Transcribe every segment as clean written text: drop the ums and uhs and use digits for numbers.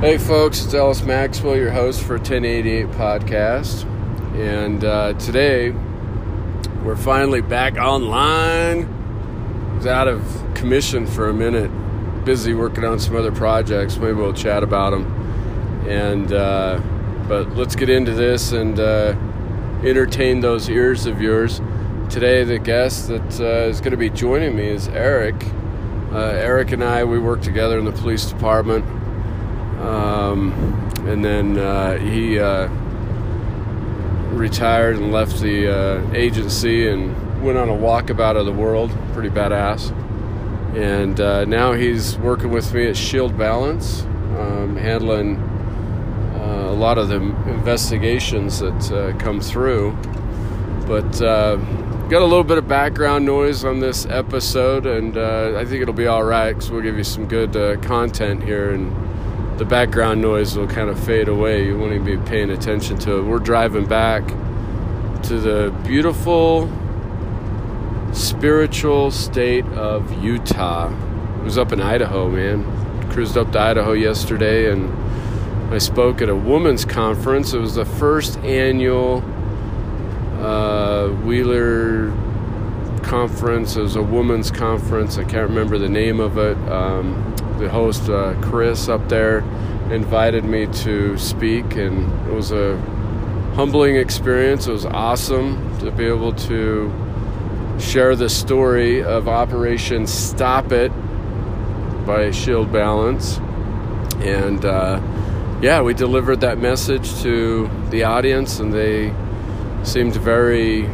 Hey folks, it's Ellis Maxwell, your host for 1088 Podcast, and today we're finally back online. I was out of commission for a minute, busy working on some other projects. Maybe we'll chat about them, and but let's get into this and entertain those ears of yours. Today the guest that is going to be joining me is Eric. Eric and I, we work together in the police department. And then he retired and left the agency and went on a walkabout of the world. Pretty badass. And now he's working with me at Shield Balance, handling a lot of the investigations that come through. But got a little bit of background noise on this episode, and I think it'll be all right because we'll give you some good content here, and the background noise will kind of fade away. You won't even be paying attention to it. We're driving back to the beautiful spiritual state of Utah. I was up in Idaho, man. Cruised up to Idaho yesterday, and I spoke at a women's conference. It was the first annual Wheeler conference. It was a women's conference. I can't remember the name of it. The host, Chris, up there invited me to speak, and it was a humbling experience. It was awesome to be able to share the story of Operation Stop It by Shield Balance. And yeah, we delivered that message to the audience, and they seemed very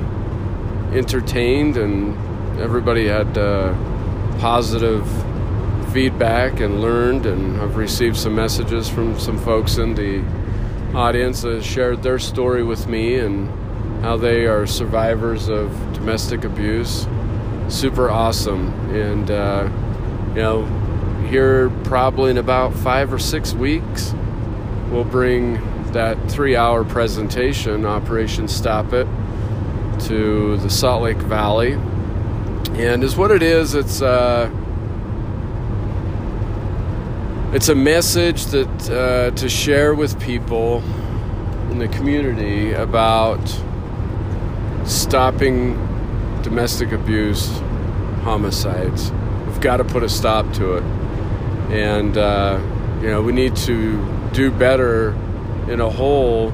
entertained, and everybody had positive feedback and learned, and I've received some messages from some folks in the audience that shared their story with me and how they are survivors of domestic abuse. Super awesome. And you know, here probably in about 5 or 6 weeks we'll bring that 3-hour presentation, Operation Stop It, to the Salt Lake Valley. And is what it is, it's a message that to share with people in the community about stopping domestic abuse, homicides. We've got to put a stop to it, and you know, we need to do better in a whole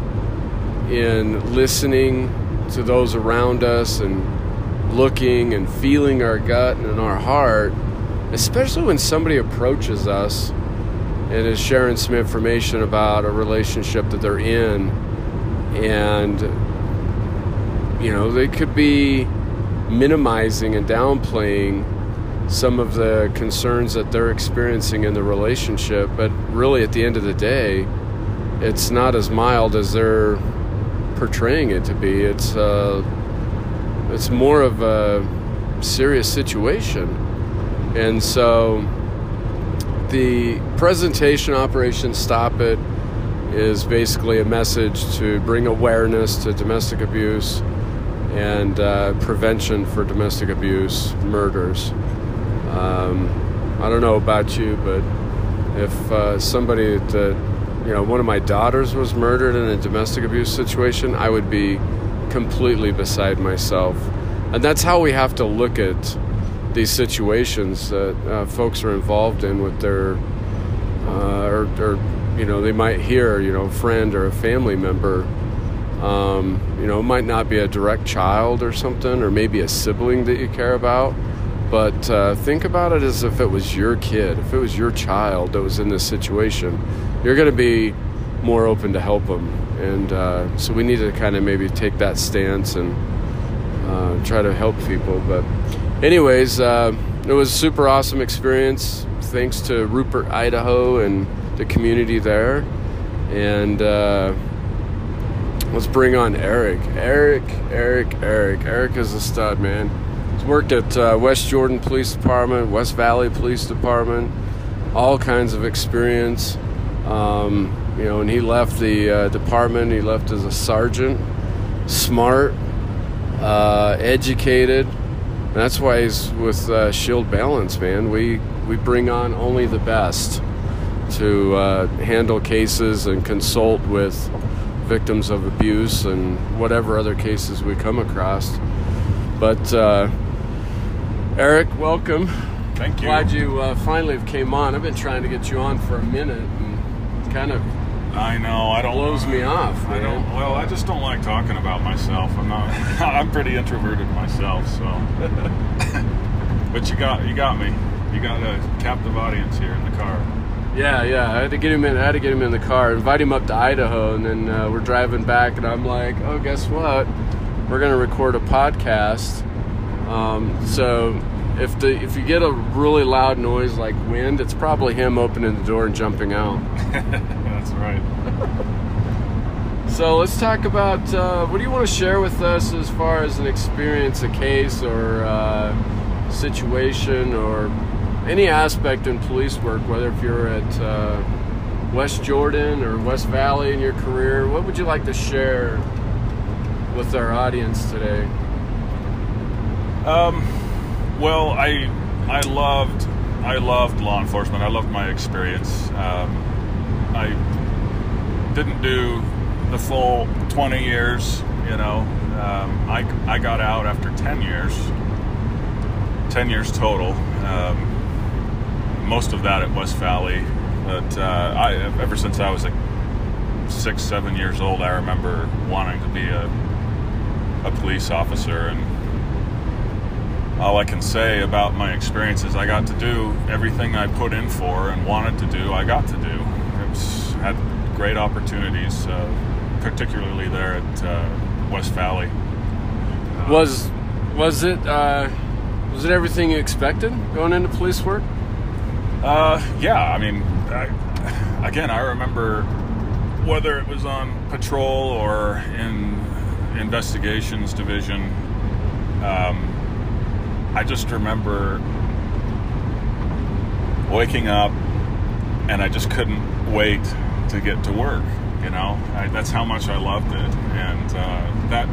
in listening to those around us and looking and feeling our gut and in our heart, especially when somebody approaches us and is sharing some information about a relationship that they're in. And, you know, they could be minimizing and downplaying some of the concerns that they're experiencing in the relationship. But really, at the end of the day, it's not as mild as they're portraying it to be. It's more of a serious situation. And so the presentation, Operation Stop It, is basically a message to bring awareness to domestic abuse and prevention for domestic abuse murders. I don't know about you, but if somebody that, you know, one of my daughters was murdered in a domestic abuse situation, I would be completely beside myself. And that's how we have to look at these situations that folks are involved in with their, or you know, they might hear, you know, a friend or a family member, you know, it might not be a direct child or something, or maybe a sibling that you care about, but think about it as if it was your kid, if it was your child that was in this situation. You're going to be more open to help them, and so we need to kind of maybe take that stance and try to help people. But anyways, it was a super awesome experience, thanks to Rupert, Idaho, and the community there. And let's bring on Eric. Eric. Eric is a stud, man. He's worked at West Jordan Police Department, West Valley Police Department, all kinds of experience. You know, and he left the department. He left as a sergeant, smart, educated. And that's why he's with Shield Balance, man. We bring on only the best. to handle cases and consult with victims of abuse and whatever other cases we come across. But Eric, welcome. Thank you. Glad you finally came on. I've been trying to get you on for a minute, and kind of. I know. I don't. Blows me off. Man. I don't. Well, I just don't like talking about myself. I'm not. I'm pretty introverted myself. So, but you got me. You got a captive audience here in the car. Yeah. I had to get him in the car. Invite him up to Idaho, and then we're driving back, and I'm like, oh, guess what? We're gonna record a podcast. So if you get a really loud noise like wind, it's probably him opening the door and jumping out. That's right. So let's talk about what do you want to share with us as far as an experience, a case, or situation, or any aspect in police work, whether if you're at West Jordan or West Valley in your career. What would you like to share with our audience today? Well, I loved law enforcement. I loved my experience. I didn't do the full 20 years, you know. I got out after 10 years total. Most of that at West Valley. But ever since I was like 6-7 years old, I remember wanting to be a police officer. And all I can say about my experience is I got to do everything I put in for and wanted to do. I got to do. Had great opportunities, particularly there at West Valley. Was it everything you expected going into police work? Yeah, I mean, I remember whether it was on patrol or in investigations division. I just remember waking up and I just couldn't wait to get to work, you know. That's how much I loved it, and that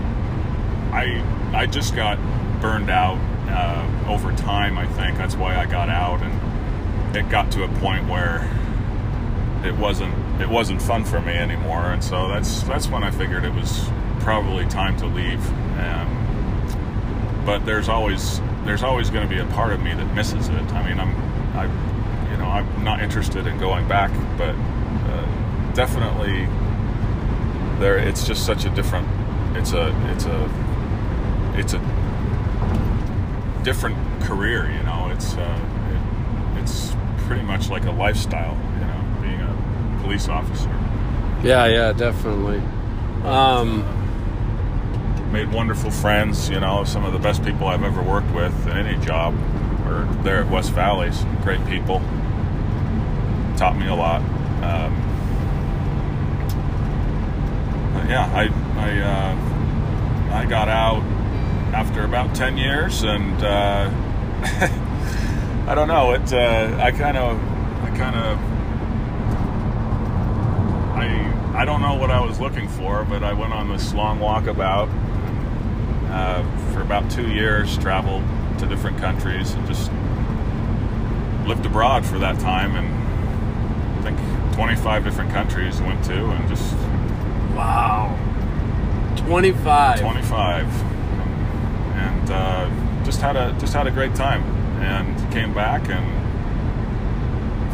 I just got burned out over time. I think that's why I got out, and it got to a point where it wasn't fun for me anymore, and so that's when I figured it was probably time to leave. But there's always going to be a part of me that misses it. I mean, I'm not interested in going back, but definitely there. It's just such a different. It's a different career, you know. It's pretty much like a lifestyle, you know, being a police officer. Yeah, definitely. Made wonderful friends, you know. Some of the best people I've ever worked with in any job are there at West Valley. Some great people. Taught me a lot. I got out after about 10 years, and I don't know. I don't know what I was looking for, but I went on this long walkabout for about 2 years. Traveled to different countries and just lived abroad for that time, and I think 25 different countries I went to, and just... Wow. 25. And just had a great time, and came back and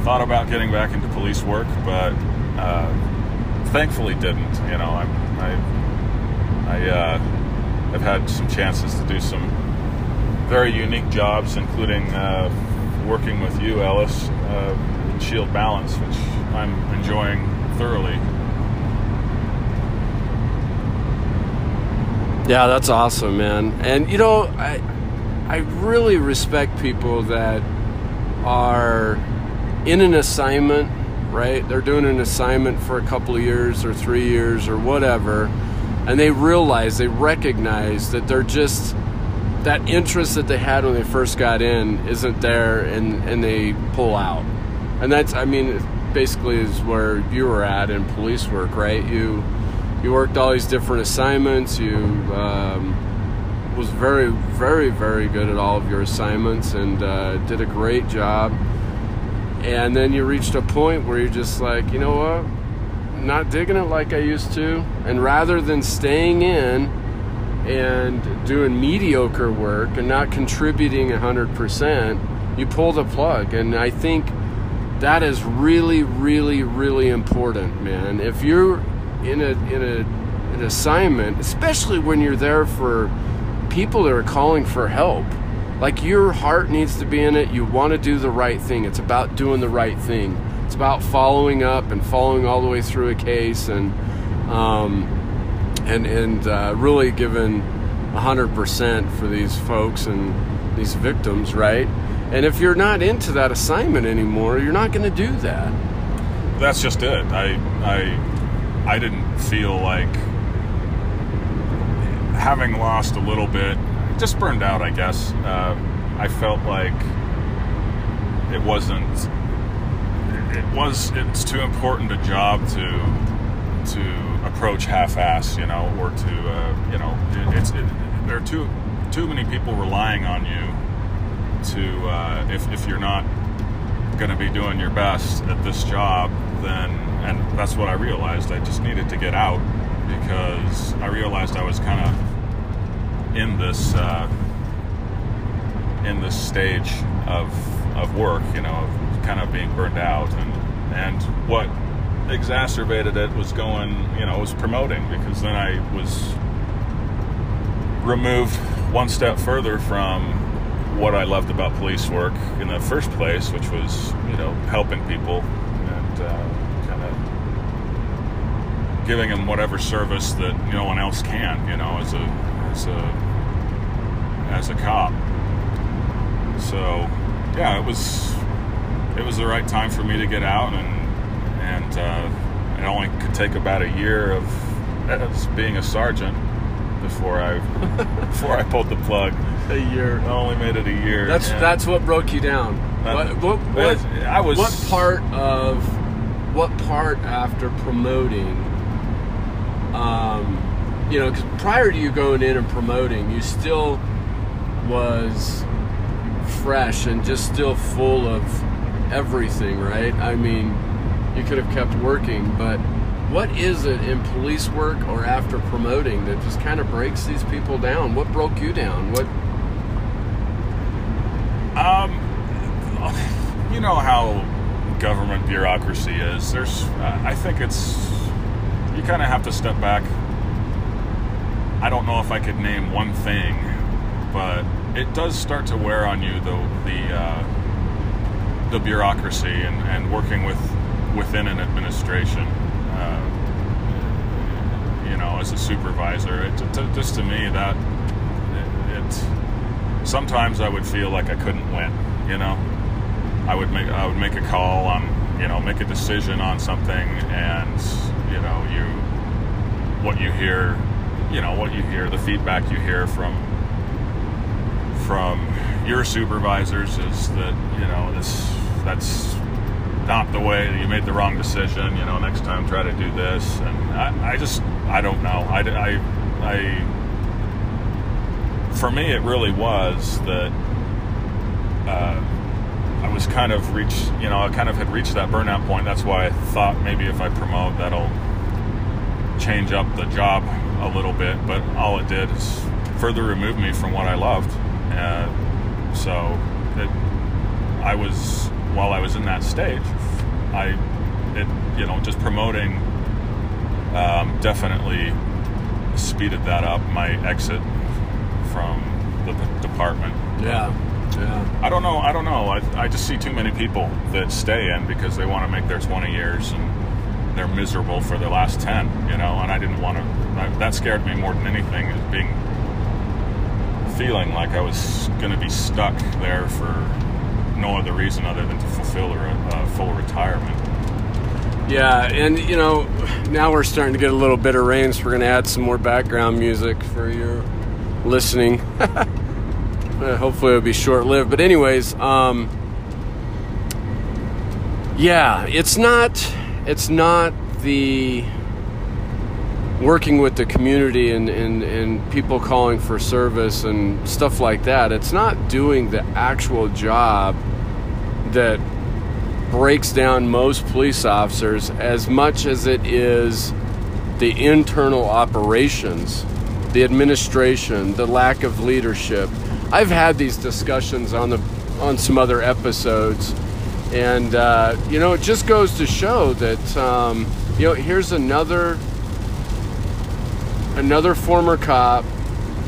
thought about getting back into police work, but thankfully didn't. You know, I have had some chances to do some very unique jobs, including working with you, Ellis, Shield Balance, which I'm enjoying thoroughly. Yeah, that's awesome, man. And you know, I really respect people that are in an assignment, right? They're doing an assignment for a couple of years or 3 years or whatever, and they recognize that they're just that interest that they had when they first got in isn't there, and they pull out. And that's, I mean, basically is where you were at in police work, right? You worked all these different assignments. You was very, very, very good at all of your assignments, and did a great job. And then you reached a point where you're just like, you know what, I'm not digging it like I used to. And rather than staying in and doing mediocre work and not contributing 100%, you pull the plug. And I think that is really, really, really important, man. If you're in an assignment, especially when you're there for people that are calling for help, like, your heart needs to be in it. You want to do the right thing. It's about doing the right thing. It's about following up and following all the way through a case, and really giving 100% for these folks and these victims, right? And if you're not into that assignment anymore, you're not going to do that. That's just it. I didn't feel like, having lost a little bit, just burned out, I guess. I felt like it wasn't. It's too important a job to approach half-ass, you know, or to there are too many people relying on you to if you're not going to be doing your best at this job, then, and that's what I realized. I just needed to get out, because I realized I was kind of in this stage of work, you know, kind of being burned out, and what exacerbated it was was promoting, because then I was removed one step further from what I loved about police work in the first place, which was, you know, helping people and kind of giving them whatever service that no one else can, you know, as a cop. So yeah, it was the right time for me to get out, and it only could take about a year of being a sergeant before I pulled the plug. A year. I only made it a year. That's what broke you down. What part after promoting? Because prior to you going in and promoting, you still was fresh and just still full of everything, right? I mean, you could have kept working, but what is it in police work or after promoting that just kind of breaks these people down? What broke you down? What? You know how government bureaucracy is. I think it's, you kind of have to step back. I don't know if I could name one thing, but it does start to wear on you, the bureaucracy and working within an administration. As a supervisor, just to me that it sometimes I would feel like I couldn't win. You know, I would make a call on, make a decision on something, and what you hear, the feedback you hear from your supervisors is that, that's not the way, you made the wrong decision, next time try to do this. And I don't know. For me, it really was that, I was kind of had reached that burnout point. That's why I thought maybe if I promote, that'll change up the job a little bit, but all it did is further remove me from what I loved. While I was in that stage, just promoting definitely speeded that up, my exit from the department. Yeah. I don't know. I just see too many people that stay in because they want to make their 20 years and they're miserable for their last 10, and I didn't want to. That scared me more than anything, is feeling like I was going to be stuck there for no other reason other than to fulfill a full retirement. Yeah, and, now we're starting to get a little bit of rain, so we're going to add some more background music for your listening. Hopefully it'll be short-lived. But anyways, it's not the working with the community and people calling for service and stuff like that. It's not doing the actual job that breaks down most police officers as much as it is the internal operations, the administration, the lack of leadership. I've had these discussions on some other episodes, and you know, it just goes to show that you know, here's another former cop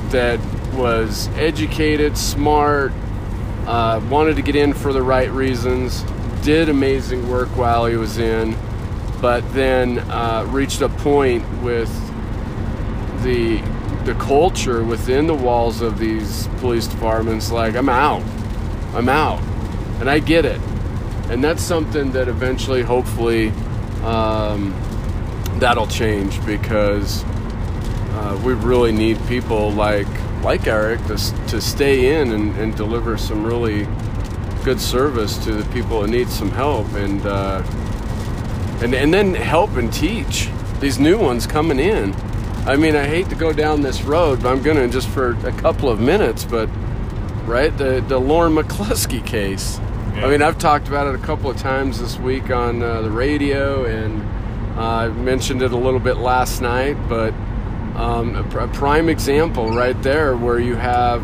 that was educated, smart, wanted to get in for the right reasons, did amazing work while he was in, but then reached a point with the culture within the walls of these police departments, like, I'm out, and I get it. And that's something that eventually, hopefully, that'll change, because we really need people like Eric to stay in and deliver some really good service to the people that need some help, and then help and teach these new ones coming in. I mean, I hate to go down this road, but I'm going to just for a couple of minutes, but right, the Lauren McCluskey case. Yeah. I mean, I've talked about it a couple of times this week on the radio, and I mentioned it a little bit last night, but a prime example right there, where you have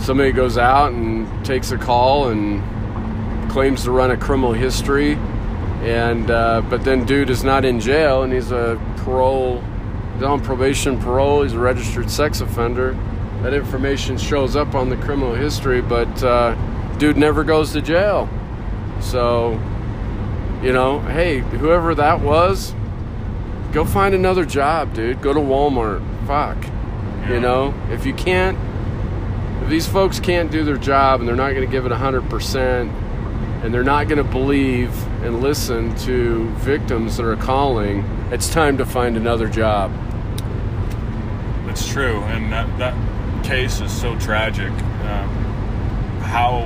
somebody goes out and takes a call and claims to run a criminal history, and but then dude is not in jail, and he's on probation, parole, he's a registered sex offender. That information shows up on the criminal history, but dude never goes to jail. So, you know, hey, whoever that was, go find another job, dude. Go to Walmart. Fuck. Yeah. You know, if these folks can't do their job, and they're not going to give it 100%, and they're not going to believe and listen to victims that are calling, it's time to find another job. It's true, and that case is so tragic. How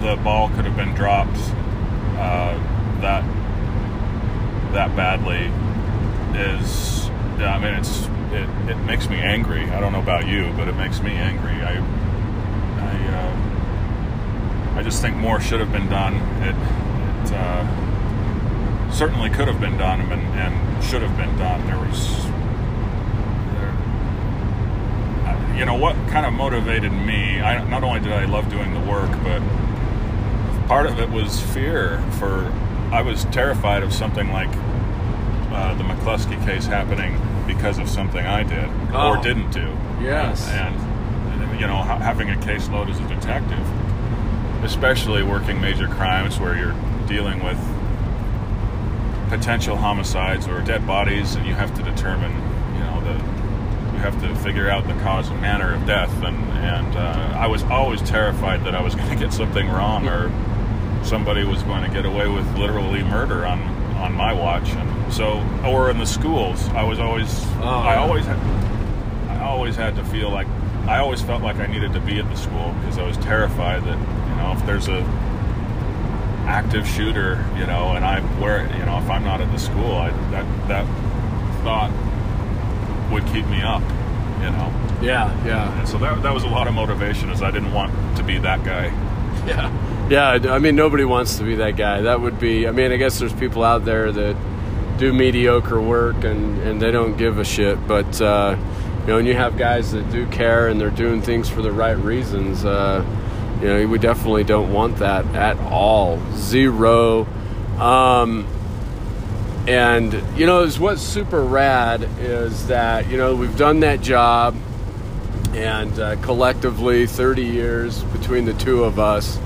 the ball could have been dropped that badly is, I mean, it makes me angry. I don't know about you, but it makes me angry. I just think more should have been done. It certainly could have been done and should have been done. You know, what kind of motivated me, not only did I love doing the work, but part of it was fear. I was terrified of something like the McCluskey case happening because of something I did or didn't do. Yes. And you know, having a caseload as a detective, especially working major crimes where you're dealing with potential homicides or dead bodies, and you have to determine, you know, you have to figure out the cause and manner of death, and I was always terrified that I was going to get something wrong, or somebody was going to get away with literally murder on my watch, and so, or in the schools, I always felt like I needed to be at the school, because I was terrified that, you know, if there's a active shooter, you know, and if I'm not at the school, that thought would keep me up, you know. Yeah. And so that was a lot of motivation, is I didn't want to be that guy. Yeah. I mean, nobody wants to be that guy. That would be, I mean, I guess there's people out there that do mediocre work and they don't give a shit, but you know, and you have guys that do care and they're doing things for the right reasons. You know, we definitely don't want that at all. Zero. And, you know, what's super rad is that, you know, we've done that job, and collectively 30 years between the two of us,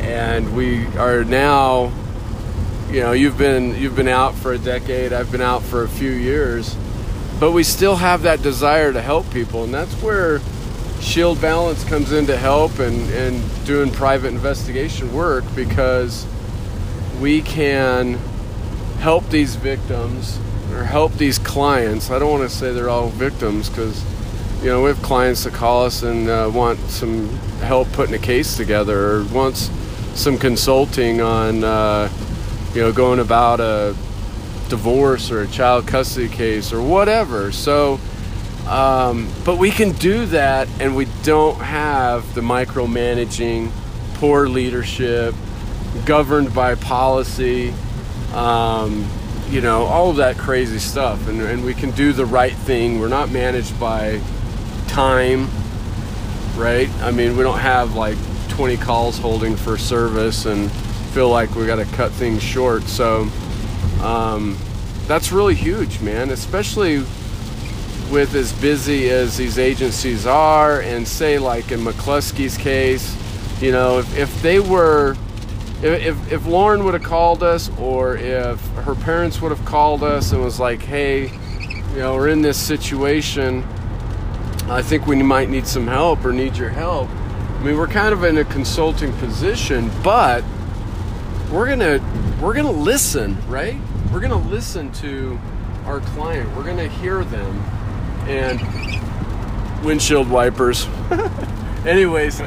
and we are now, you know, you've been out for a decade, I've been out for a few years, but we still have that desire to help people, and that's where Shield Balance comes in to help and doing private investigation work, because we can help these victims or help these clients. I don't want to say they're all victims, because, you know, we have clients that call us and want some help putting a case together, or wants some consulting on, you know, going about a divorce or a child custody case or whatever. So, but we can do that, and we don't have the micromanaging poor leadership, governed by policy, you know, all of that crazy stuff. And we can do the right thing. We're not managed by time, right? I mean, we don't have like 20 calls holding for service and feel like we got to cut things short. So that's really huge, man, especially with as busy as these agencies are. And say like in McCluskey's case, you know, if they were, if Lauren would have called us, or if her parents would have called us and was like, hey, you know, we're in this situation, I think we might need some help or need your help. I mean, we're kind of in a consulting position, but we're gonna listen, right? We're gonna listen to our client. We're gonna hear them. And windshield wipers. Anyways,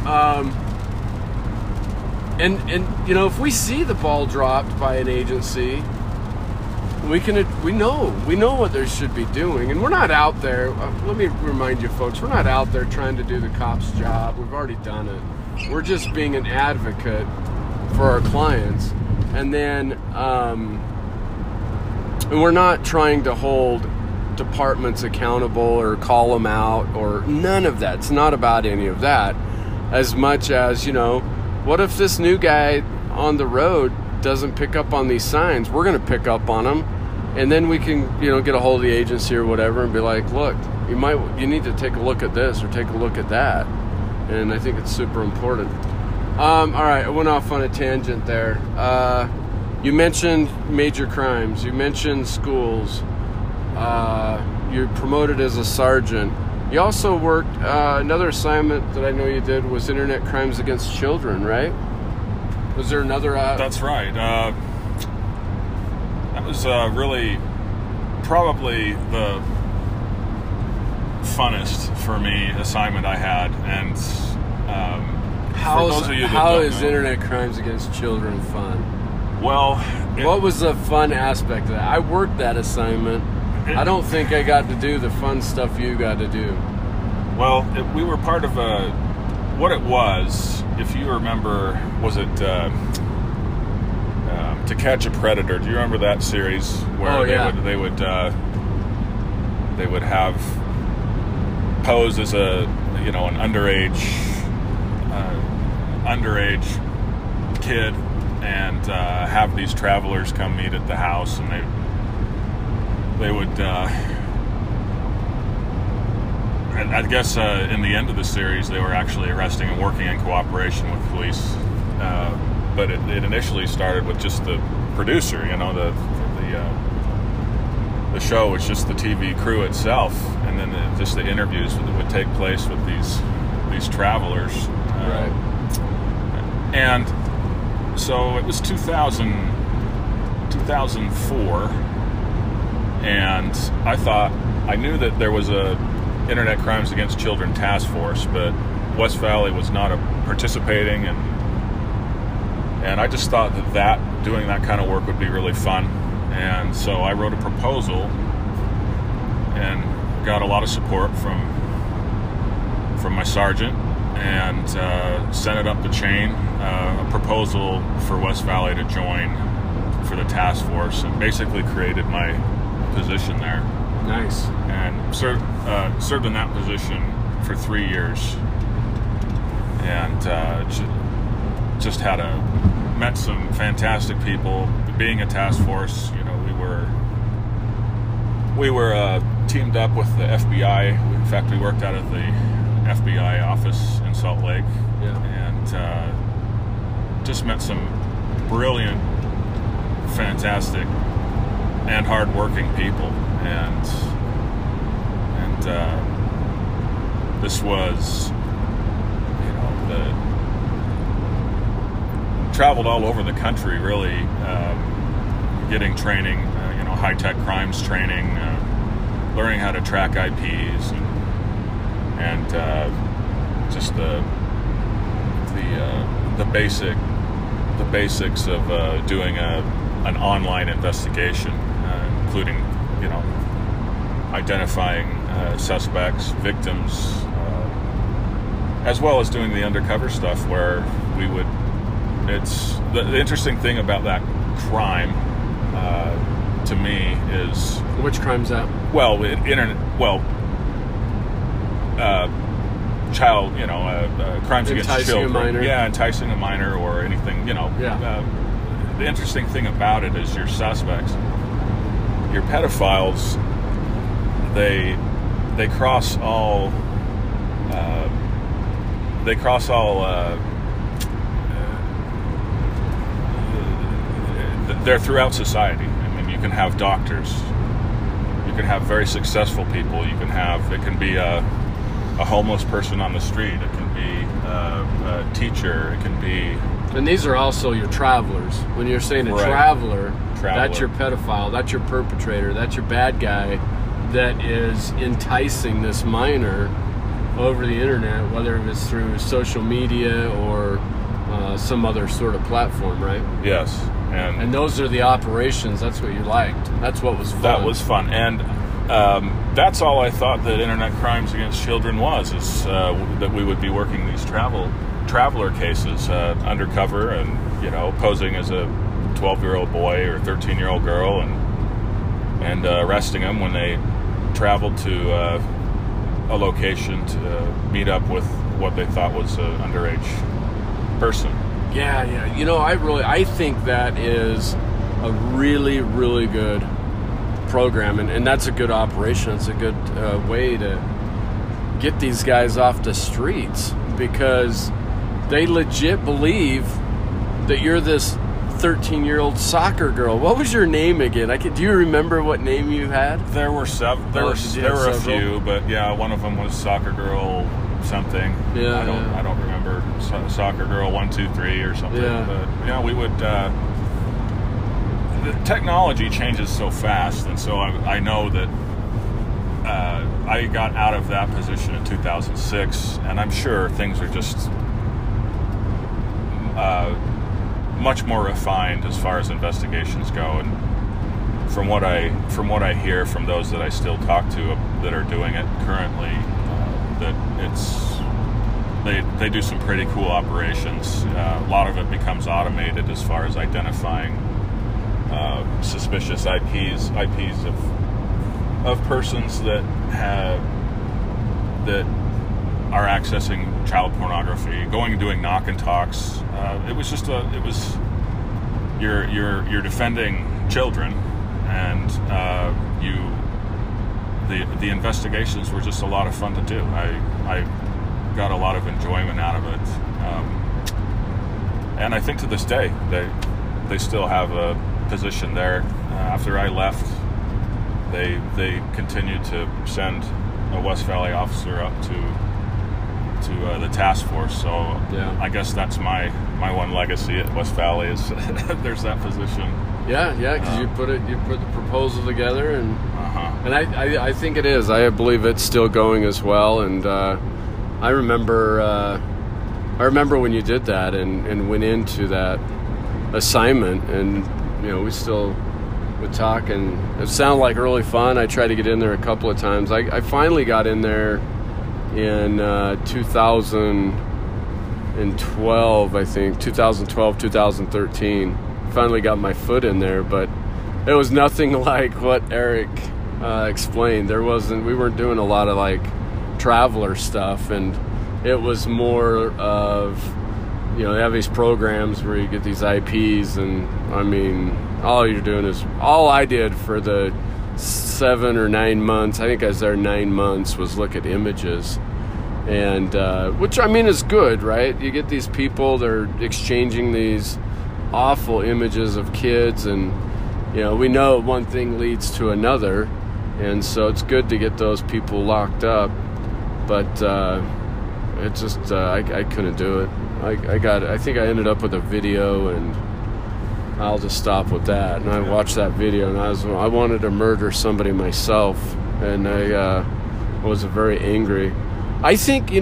and you know, if we see the ball dropped by an agency, we know what they should be doing. And we're not out there, let me remind you folks, we're not out there trying to do the cop's job. We've already done it. We're just being an advocate for our clients. And then and we're not trying to hold departments accountable or call them out or none of that. It's not about any of that, as much as, you know, what if this new guy on the road doesn't pick up on these signs? We're going to pick up on them, and then we can, you know, get a hold of the agency or whatever and be like, look, you need to take a look at this or take a look at that. And I think it's super important. All right, I went off on a tangent there. You mentioned major crimes. You mentioned schools. You're promoted as a sergeant. You also worked, another assignment that I know you did was Internet Crimes Against Children, right? Was there another? That's right. That was really probably the funnest for me assignment I had. And how is Internet Crimes Against Children fun? Well, what was the fun aspect of that? I worked that assignment. I don't think I got to do the fun stuff you got to do. Well, we were part of a... What it was, if you remember, was it To Catch a Predator? Do you remember that series where they would have pose as a, you know, an underage kid and have these travelers come meet at the house, and they would, I guess in the end of the series, they were actually arresting and working in cooperation with police. But it initially started with just the producer, you know, the show was just the TV crew itself. And then just the interviews that would take place with these travelers. Right. And so it was 2004. And I knew that there was a Internet Crimes Against Children task force, but West Valley was not participating, and I just thought that doing that kind of work would be really fun. And so I wrote a proposal and got a lot of support from my sergeant, and sent it up the chain, a proposal for West Valley to join for the task force, and basically created my position there. Nice. And served in that position for 3 years, and just met some fantastic people. Being a task force, you know, we were teamed up with the FBI. In fact, we worked out of the FBI office in Salt Lake, and just met some brilliant, fantastic, and hardworking people. And this was, you know, traveled all over the country, really, getting training, you know, high-tech crimes training, learning how to track IPs, and just the basics of doing an online investigation, including, you know, identifying suspects, victims, as well as doing the undercover stuff where we would, it's, the interesting thing about that crime, to me is... Which crime's that? Well, child, crimes against children. Enticing a minor. Yeah, enticing a minor or anything, Yeah. The interesting thing about it is your suspects, your pedophiles, they're throughout society. I mean, you can have doctors, you can have very successful people, it can be a homeless person on the street, it can be a teacher, it can be... And these are also your travelers. When you're saying a traveler, that's your pedophile, that's your perpetrator, that's your bad guy that is enticing this minor over the internet, whether it's through social media or some other sort of platform, right? Yes. And those are the operations. That's what you liked. That's what was fun. That was fun. And that's all I thought that Internet Crimes Against Children was, is that we would be working these traveler cases undercover and, posing as a 12-year-old boy or 13-year-old girl and arresting them when they traveled to a location to meet up with what they thought was an underage person. Yeah. I think that is a really, really good program, and that's a good operation. It's a good way to get these guys off the streets, because they legit believe that you're this 13-year-old soccer girl. What was your name again? Do you remember what name you had? There were several. There were a few, but yeah, one of them was soccer girl something. Yeah, I don't remember. Soccer girl 1, 2, 3 or something. Yeah. But yeah, we would. The technology changes so fast, and so I know that I got out of that position in 2006, and I'm sure things are just. Much more refined as far as investigations go, and from what I hear from those that I still talk to that are doing it currently, that it's they do some pretty cool operations. A lot of it becomes automated as far as identifying suspicious IPs of persons that are accessing child pornography, going and doing knock and talks. You're defending children, and the investigations were just a lot of fun to do. I got a lot of enjoyment out of it, and I think to this day they still have a position there. After I left, they continued to send a West Valley officer up to the task force, so yeah. I guess that's my one legacy at West Valley is there's that position. Yeah, because you put the proposal together, and and I think it is. I believe it's still going as well, and I remember when you did that and went into that assignment, and we still would talk, and it sounded like really fun. I tried to get in there a couple of times. I finally got in there. In 2012, 2013, finally got my foot in there, but it was nothing like what Eric explained. We weren't doing a lot of traveler stuff, and it was more of, they have these programs where you get these IPs, and all I did for the 7 or 9 months, I think I was there 9 months, was look at images, and which is good, right? You get these people, they're exchanging these awful images of kids, and we know one thing leads to another, and so it's good to get those people locked up, but it just I couldn't do it. I think I ended up with a video, and I'll just stop with that. And I watched that video, and I wanted to murder somebody myself, and I was very angry. I think it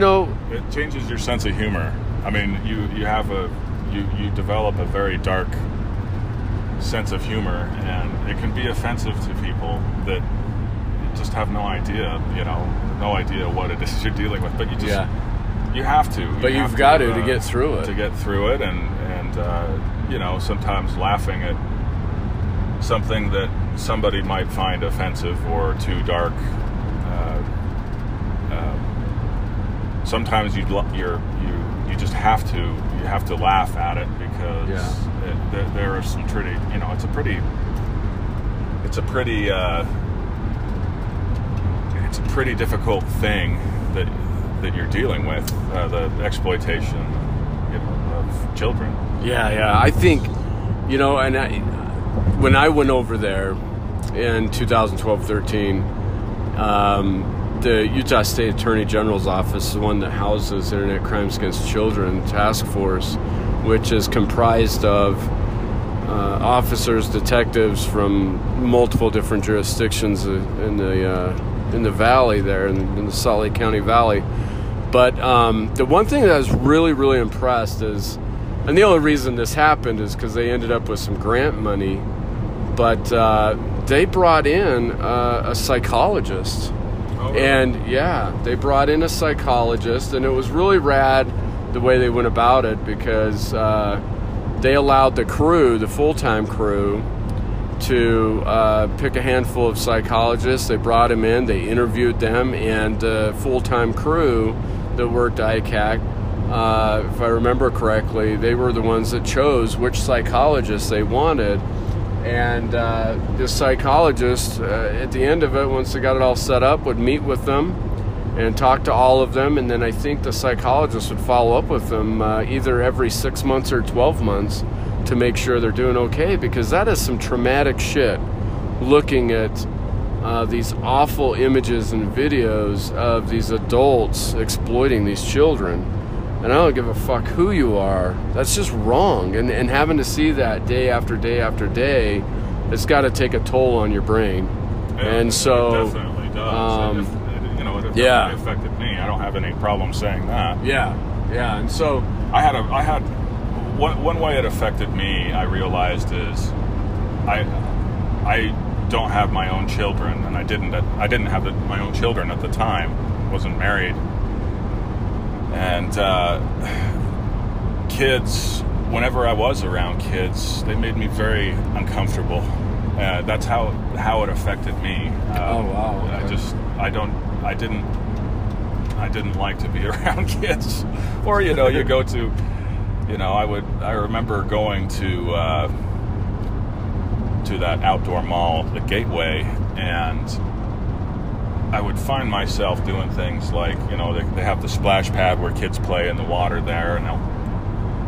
changes your sense of humor. You have you develop a very dark sense of humor, and it can be offensive to people that just have no idea what it is you're dealing with. But you just You have to. But you've got to get through it. To get through it, and you know, sometimes laughing at something that somebody might find offensive or too dark. Sometimes you just have to laugh at it because there are some pretty, you know, it's a pretty difficult thing that you're dealing with, the exploitation, you know, of children. Yeah. I think, you know, and when I went over there in 2012-13, the Utah State Attorney General's Office, the one that houses Internet Crimes Against Children Task Force, which is comprised of officers, detectives from multiple different jurisdictions in the valley there, in the Salt Lake County Valley. But the one thing that I was really, really impressed is, and the only reason this happened is because they ended up with some grant money, but they brought in a psychologist. Oh, really? And they brought in a psychologist, and it was really rad the way they went about it, because they allowed the crew, the full-time crew, to pick a handful of psychologists. They brought them in, they interviewed them, and the full-time crew that worked at ICAC, if I remember correctly, they were the ones that chose which psychologists they wanted. And the psychologist, at the end of it, once they got it all set up, would meet with them and talk to all of them. And then I think the psychologist would follow up with them either every 6 months or 12 months to make sure they're doing okay, because that is some traumatic shit, looking at these awful images and videos of these adults exploiting these children. And I don't give a fuck who you are. That's just wrong. And having to see that day after day after day, it's got to take a toll on your brain. And so... It definitely does. It definitely affected me. I don't have any problem saying that. Yeah. And so... I had one way it affected me, I realized, is I don't have my own children, and I didn't have my own children at the time. Wasn't married. And kids, whenever I was around kids, they made me very uncomfortable. That's how it affected me. Okay. I didn't like to be around kids. Or, you know, you go to, you know, I remember going to that outdoor mall, the Gateway, and I would find myself doing things like, you know, they have the splash pad where kids play in the water there, and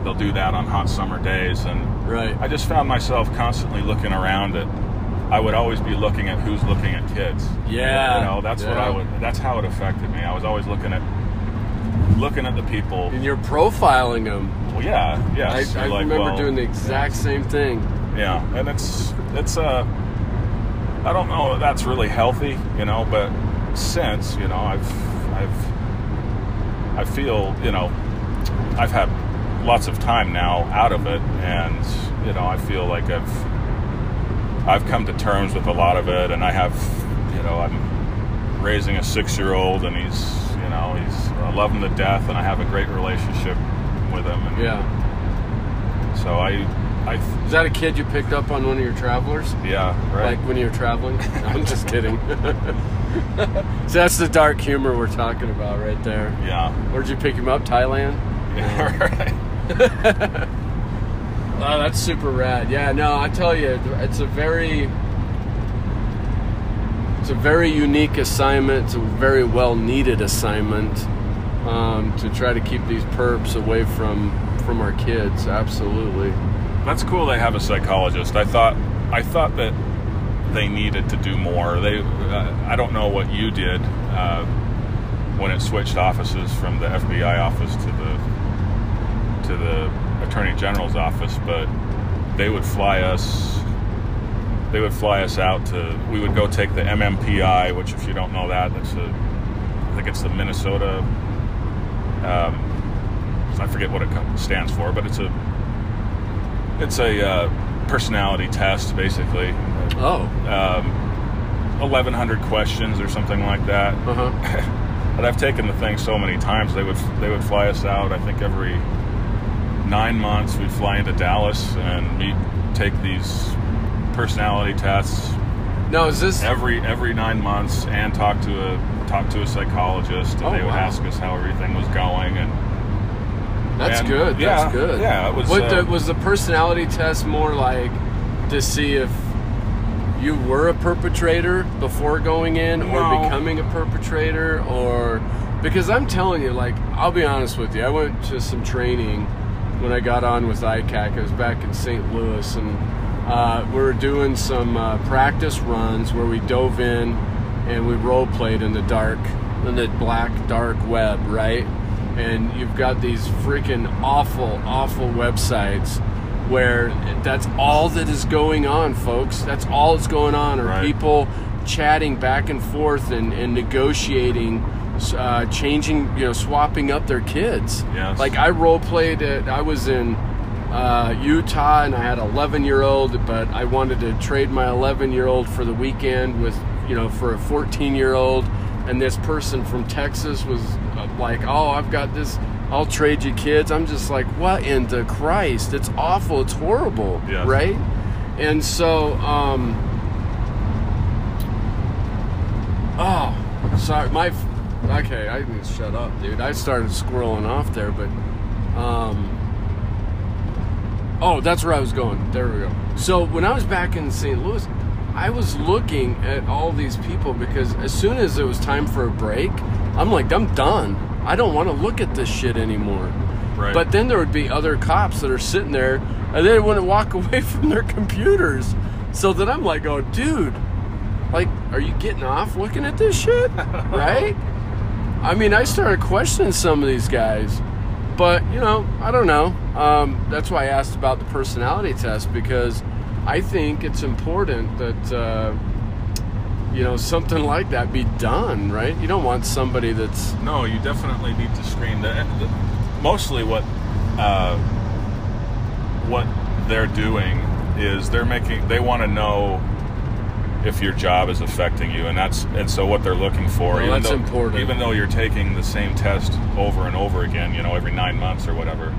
they'll do that on hot summer days. And right. I just found myself constantly looking around at. I would always be looking at who's looking at kids. Yeah, you know, that's how it affected me. I was always looking at the people. And you're profiling them. Well, yeah. I remember doing the exact same thing. Yeah, and it's I don't know that that's really healthy, you know, but. Since, you know, I feel, you know, I've had lots of time now out of it, and, you know, I feel like I've come to terms with a lot of it, and I have, you know, I'm raising a 6-year-old, and I love him to death, and I have a great relationship with him. And yeah. So is that a kid you picked up on one of your travelers? Yeah, right. Like when you were traveling? I'm just kidding. So that's the dark humor we're talking about right there. Yeah. Where'd you pick him up? Thailand? Yeah, right. Wow, that's super rad. Yeah, no, I tell you, it's a very unique assignment. It's a very well-needed assignment to try to keep these perps away from our kids. Absolutely. That's cool they have a psychologist. I thought that they needed to do more. I don't know what you did when it switched offices from the FBI office to the Attorney General's office, but they would fly us out to, we would go take the MMPI, which, if you don't know that, I think it's the Minnesota, I forget what it stands for, but it's a personality test, basically. 1,100 questions or something like that. Uh-huh. But I've taken the thing so many times. They would fly us out, I think every 9 months we'd fly into Dallas and take these personality tests. Now, is this every 9 months, and talk to a psychologist, and they would ask us how everything was going. And that's good. Yeah, that's good. Yeah, it was. Was the personality test more like to see if you were a perpetrator before going in, or becoming a perpetrator, or because I'm telling you, like, I'll be honest with you, I went to some training when I got on with ICAC. I was back in St. Louis, and we were doing some practice runs where we dove in and we role played in the dark, in the black dark web, right? And you've got these freaking awful websites where that's all that is going on, folks. That's all that's going on, are people chatting back and forth and negotiating, changing, swapping up their kids. Yes. Like, I role played it. I was in Utah, and I had an 11-year-old, but I wanted to trade my 11-year-old for the weekend for a 14-year-old. And this person from Texas was like, "Oh, I've got this. I'll trade you kids." I'm just like, "What in the Christ? It's awful. It's horrible." Yes. Right? And so, okay, I need to shut up, dude. I started squirreling off there, but, that's where I was going. There we go. So when I was back in St. Louis, I was looking at all these people, because as soon as it was time for a break, I'm like, I'm done. I don't want to look at this shit anymore. Right. But then there would be other cops that are sitting there, and they wouldn't walk away from their computers. So then I'm like, oh, dude, like, are you getting off looking at this shit? Right? I mean, I started questioning some of these guys. But, I don't know. That's why I asked about the personality test, because I think it's important that, something like that be done, right? You don't want somebody that's... No, you definitely need to screen that. Mostly what they're doing is they want to know if your job is affecting you, and so what they're looking for. Well, that's important. Even though you're taking the same test over and over again, every 9 months or whatever,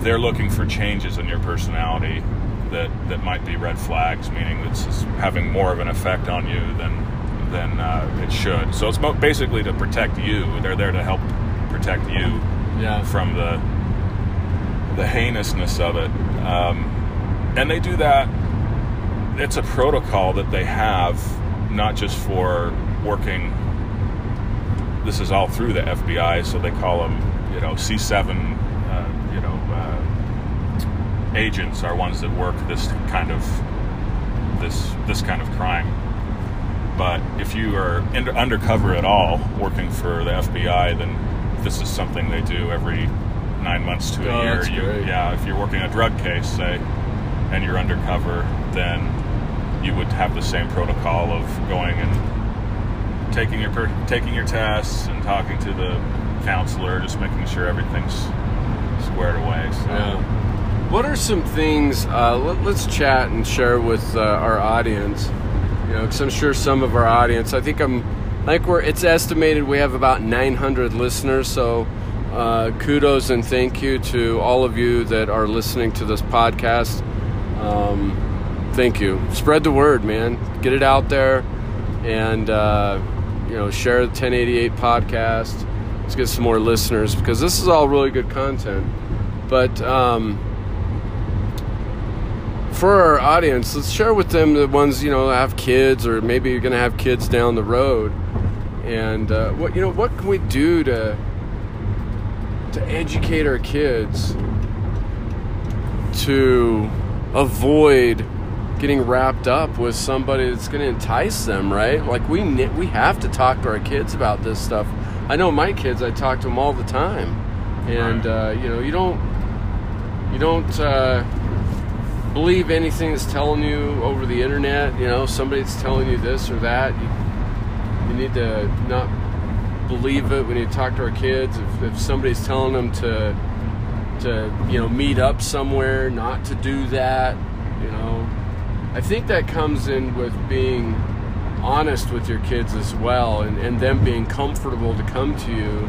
they're looking for changes in your personality that might be red flags, meaning it's having more of an effect on you than it should. So it's basically to protect you. They're there to help protect you from the heinousness of it. And they do that. It's a protocol that they have, not just for working. This is all through the FBI, so they call them, C7. Agents are ones that work this kind of crime. But if you are undercover at all, working for the FBI, then this is something they do every 9 months to a year. That's great. If you're working a drug case, say, and you're undercover, then you would have the same protocol of going and taking your tests and talking to the counselor, just making sure everything's squared away. So. Yeah. What are some things, let's chat and share with our audience, because I'm sure some of our audience, it's estimated we have about 900 listeners, so kudos and thank you to all of you that are listening to this podcast. Thank you. Spread the word, man. Get it out there, and, share the 1088 podcast. Let's get some more listeners, because this is all really good content, but, for our audience, let's share with them the ones that have kids, or maybe you're going to have kids down the road, and what can we do to educate our kids to avoid getting wrapped up with somebody that's going to entice them, right? Like we have to talk to our kids about this stuff. I know my kids; I talk to them all the time, and you don't. Believe anything that's telling you over the internet. Somebody that's telling you this or that, you need to not believe it. When you talk to our kids, if somebody's telling them to meet up somewhere, not to do that. I think that comes in with being honest with your kids as well, and them being comfortable to come to you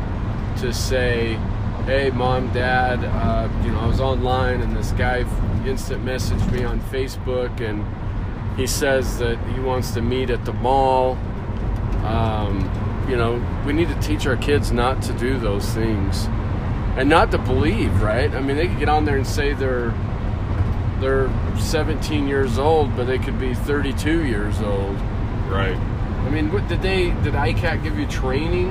to say, hey, Mom, Dad, I was online and this guy instant messaged me on Facebook and he says that he wants to meet at the mall. We need to teach our kids not to do those things and not to believe, right? I mean, they could get on there and say they're 17 years old, but they could be 32 years old. Right. I mean, did ICAC give you training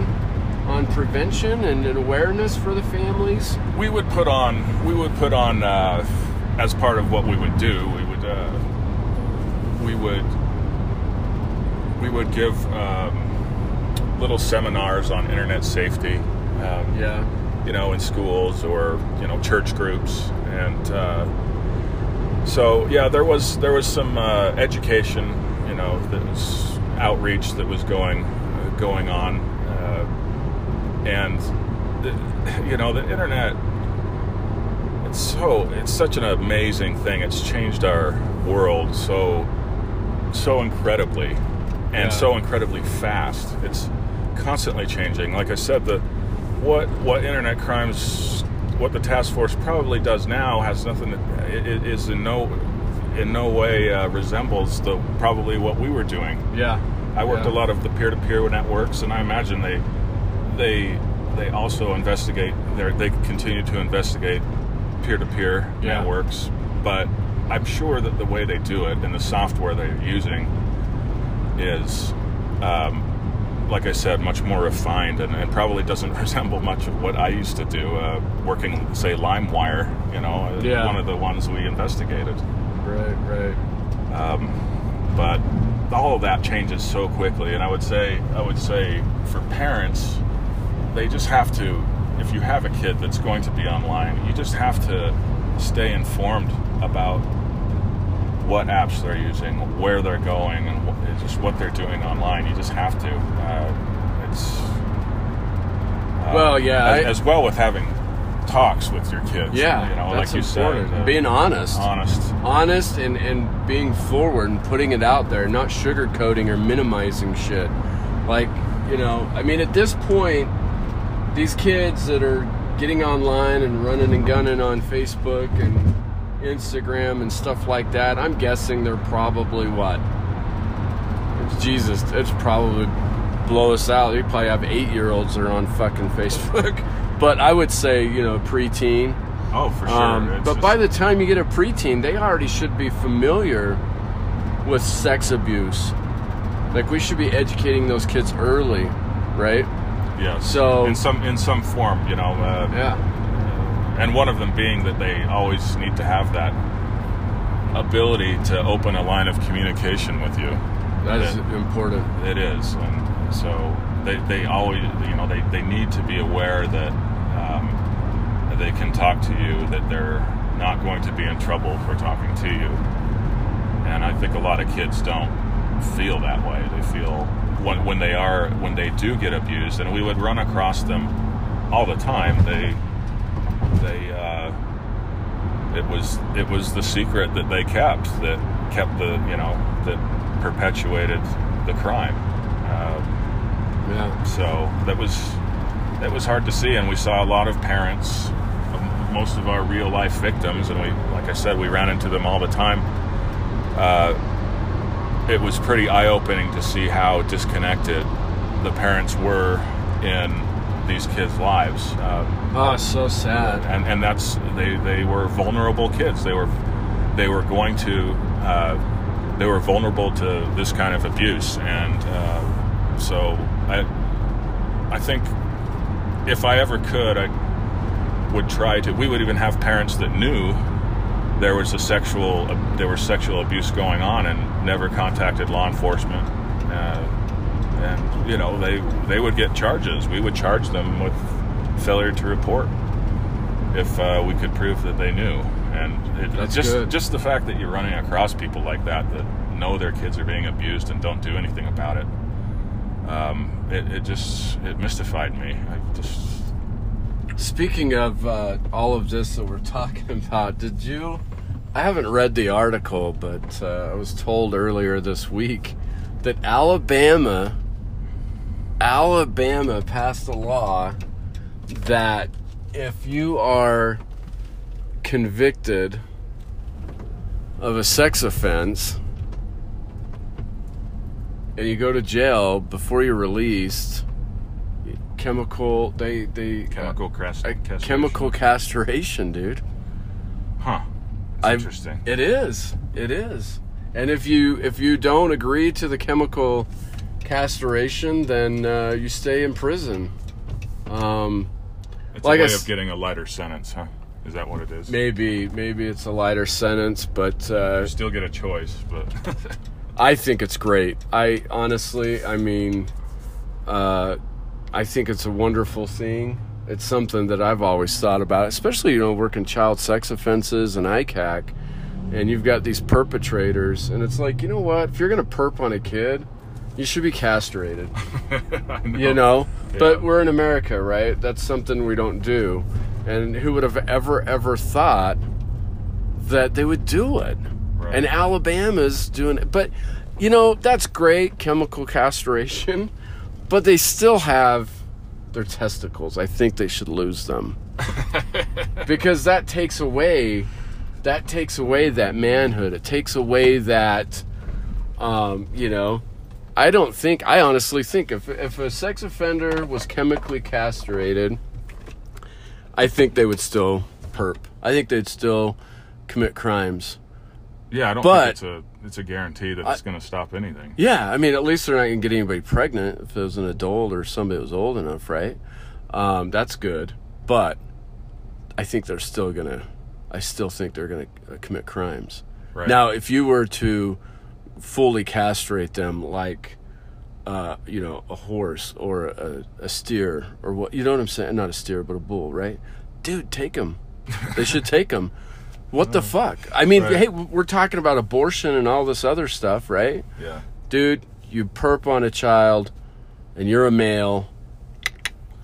on prevention and an awareness for the families? We would put on as part of what we would do, we would give little seminars on internet safety. In schools or church groups, and there was some education, that was outreach that was going on, and the internet. It's such an amazing thing. It's changed our world so incredibly, and so incredibly fast. It's constantly changing. Like I said, what internet crimes, what the task force probably does now has nothing. It is in no way resembles probably what we were doing. Yeah, I worked a lot of the peer-to-peer networks, and I imagine they also investigate. They continue to investigate peer-to-peer networks, but I'm sure that the way they do it and the software they're using is, like I said, much more refined and probably doesn't resemble much of what I used to do, working, say, LimeWire, one of the ones we investigated. Right. But all of that changes so quickly, and I would say for parents, they just have to, if you have a kid that's going to be online, you just have to stay informed about what apps they're using, where they're going, and just what they're doing online. You just have to. As well with having talks with your kids. Yeah, that's like you important. Said, being honest, and being forward and putting it out there, not sugarcoating or minimizing shit. Like at this point, these kids that are getting online and running and gunning on Facebook and Instagram and stuff like that, I'm guessing they're probably what? Jesus, it's probably blow us out. You probably have 8-year-olds that are on fucking Facebook. But I would say, preteen. Oh, for sure. By the time you get a preteen, they already should be familiar with sex abuse. Like, we should be educating those kids early, right? Yeah. So in some form, and one of them being that they always need to have that ability to open a line of communication with you. That is important. It is, and so they always, they need to be aware that they can talk to you, that they're not going to be in trouble for talking to you. And I think a lot of kids don't feel that way. They feel. When they do get abused, and we would run across them all the time. It was the secret that they kept that perpetuated the crime. So that was hard to see, and we saw a lot of parents, most of our real life victims, and we, like I said, we ran into them all the time. It was pretty eye-opening to see how disconnected the parents were in these kids' lives. So sad. And that's they were vulnerable kids. They were vulnerable to this kind of abuse. And so I think if I ever could, I would try to. We would even have parents that knew there was sexual abuse going on and never contacted law enforcement, and they would get charges. We would charge them with failure to report if we could prove that they knew. And it's just the fact that you're running across people like that know their kids are being abused and don't do anything about it. It mystified me. Speaking of all of this that we're talking about, I haven't read the article, but I was told earlier this week that Alabama passed a law that if you are convicted of a sex offense and you go to jail before you're released, chemical castration, dude. Huh. That's interesting. It is. And if you don't agree to the chemical castration, then you stay in prison. It's like a way of getting a lighter sentence, huh? Is that what it is? Maybe it's a lighter sentence, but you still get a choice. But I think it's great. I think it's a wonderful thing. It's something that I've always thought about, especially, working child sex offenses and ICAC, and you've got these perpetrators, and it's like, you know what? If you're going to perp on a kid, you should be castrated. I know. Yeah. But we're in America, right? That's something we don't do. And who would have ever thought that they would do it? Right. And Alabama's doing it. But, that's great, chemical castration, but they still have their testicles. I think they should lose them because that takes away that manhood. It takes away that, I honestly think if a sex offender was chemically castrated, I think they would still perp. I think they'd still commit crimes. Yeah, I don't think it's a guarantee that it's going to stop anything. Yeah, at least they're not going to get anybody pregnant if it was an adult or somebody that was old enough, right? That's good. But I think they're still going to... I still think they're going to commit crimes. Right. Now, if you were to fully castrate them like, a horse or a steer or what... You know what I'm saying? Not a steer, but a bull, right? Dude, take them. They should take them. What the fuck? Right. Hey, we're talking about abortion and all this other stuff, right? Yeah. Dude, you perp on a child, and you're a male.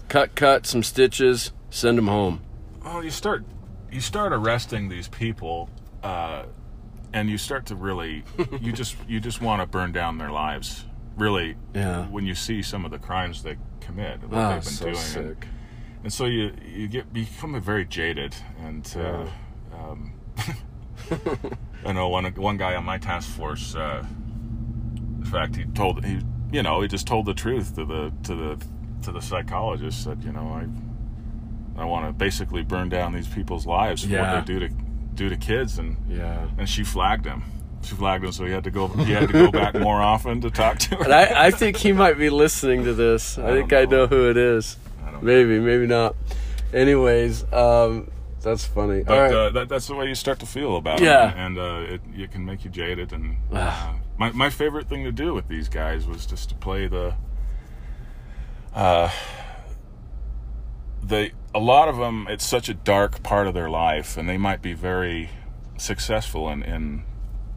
Cut some stitches, send them home. Well, you start arresting these people, and you start to really, you just want to burn down their lives, really. Yeah. When you see some of the crimes they commit, what they've been doing, sick. And so you become very jaded, and. Yeah. I know one guy on my task force. In fact, he just told the truth to the psychologist that I want to basically burn down these people's lives and what they do to kids, and and she flagged him. So he had to go back more often to talk to her. And I think he might be listening to this. I know who it is. Maybe not. Anyways. That's funny. But all right. That's the way you start to feel about it. And it can make you jaded. And my favorite thing to do with these guys was just to play a lot of them, it's such a dark part of their life, and they might be very successful in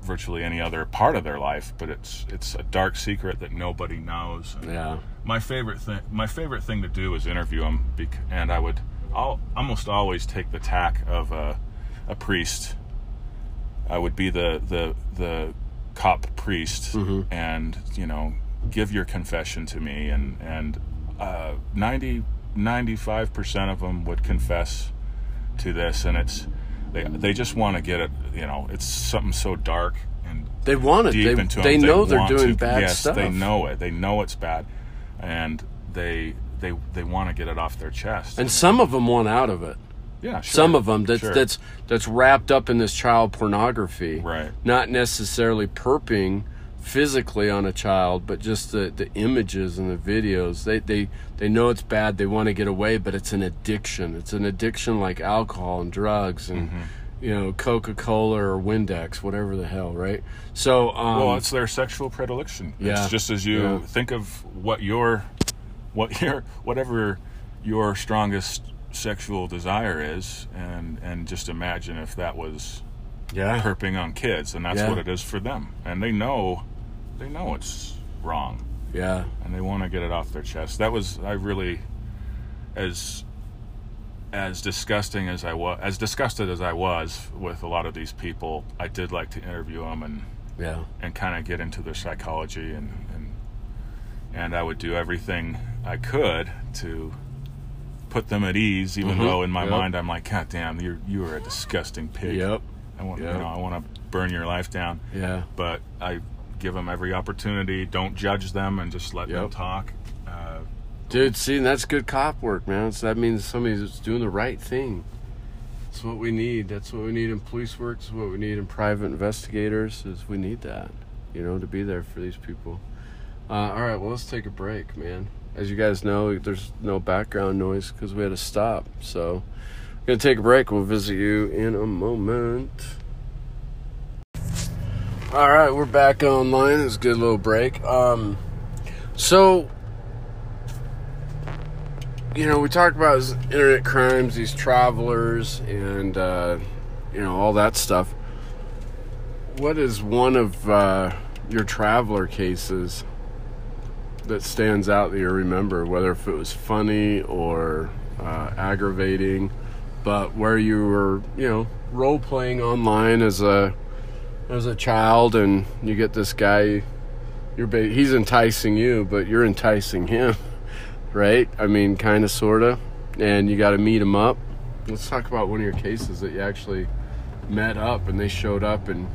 virtually any other part of their life, but it's a dark secret that nobody knows. And my favorite thing to do is interview them, and I'll almost always take the tack of a priest. I would be the cop priest, mm-hmm. and give your confession to me, and 95% of them would confess to this, and it's they just want to get it. It's something so dark and they want it. They know they're doing bad stuff. Yes, they know it. They know it's bad, and They want to get it off their chest. And some of them want out of it. Yeah, sure. Some of them that's wrapped up in this child pornography. Right. Not necessarily perping physically on a child, but just the images and the videos. They know it's bad. They want to get away, but it's an addiction. It's an addiction like alcohol and drugs and Coca-Cola or Windex, whatever the hell, right? So it's their sexual predilection. Yeah. It's just as you think of whatever your strongest sexual desire is, and just imagine if that was perping on kids, and that's what it is for them, and they know it's wrong, and they want to get it off their chest. That was as disgusted as I was with a lot of these people. I did like to interview them and Yeah. And kind of get into their psychology, and I would do everything I could to put them at ease, even though in my mind I'm like, God damn, you are a disgusting pig. Yep. I want you know, I want to burn your life down. Yeah. But I give them every opportunity. Don't judge them, and just let them talk. Dude, see, that's good cop work, man. So that means somebody's doing the right thing. That's what we need. That's what we need in police work. That's what we need in private investigators. Is we need that, you know, to be there for these people. All right, well, let's take a break, man. As you guys know, there's no background noise because we had to stop. So we're going to take a break. We'll visit you in a moment. All right, we're back online. It was a good little break. So, you know, we talked about internet crimes, these travelers, and, you know, all that stuff. What is one of your traveler cases that stands out that you remember, whether if it was funny or aggravating, but where you were, you know, role-playing online as a child, and you get this guy, he's enticing you, but you're enticing him, right? I mean, kind of, sort of, and you got to meet him up. Let's talk about one of your cases that you actually met up, and they showed up, and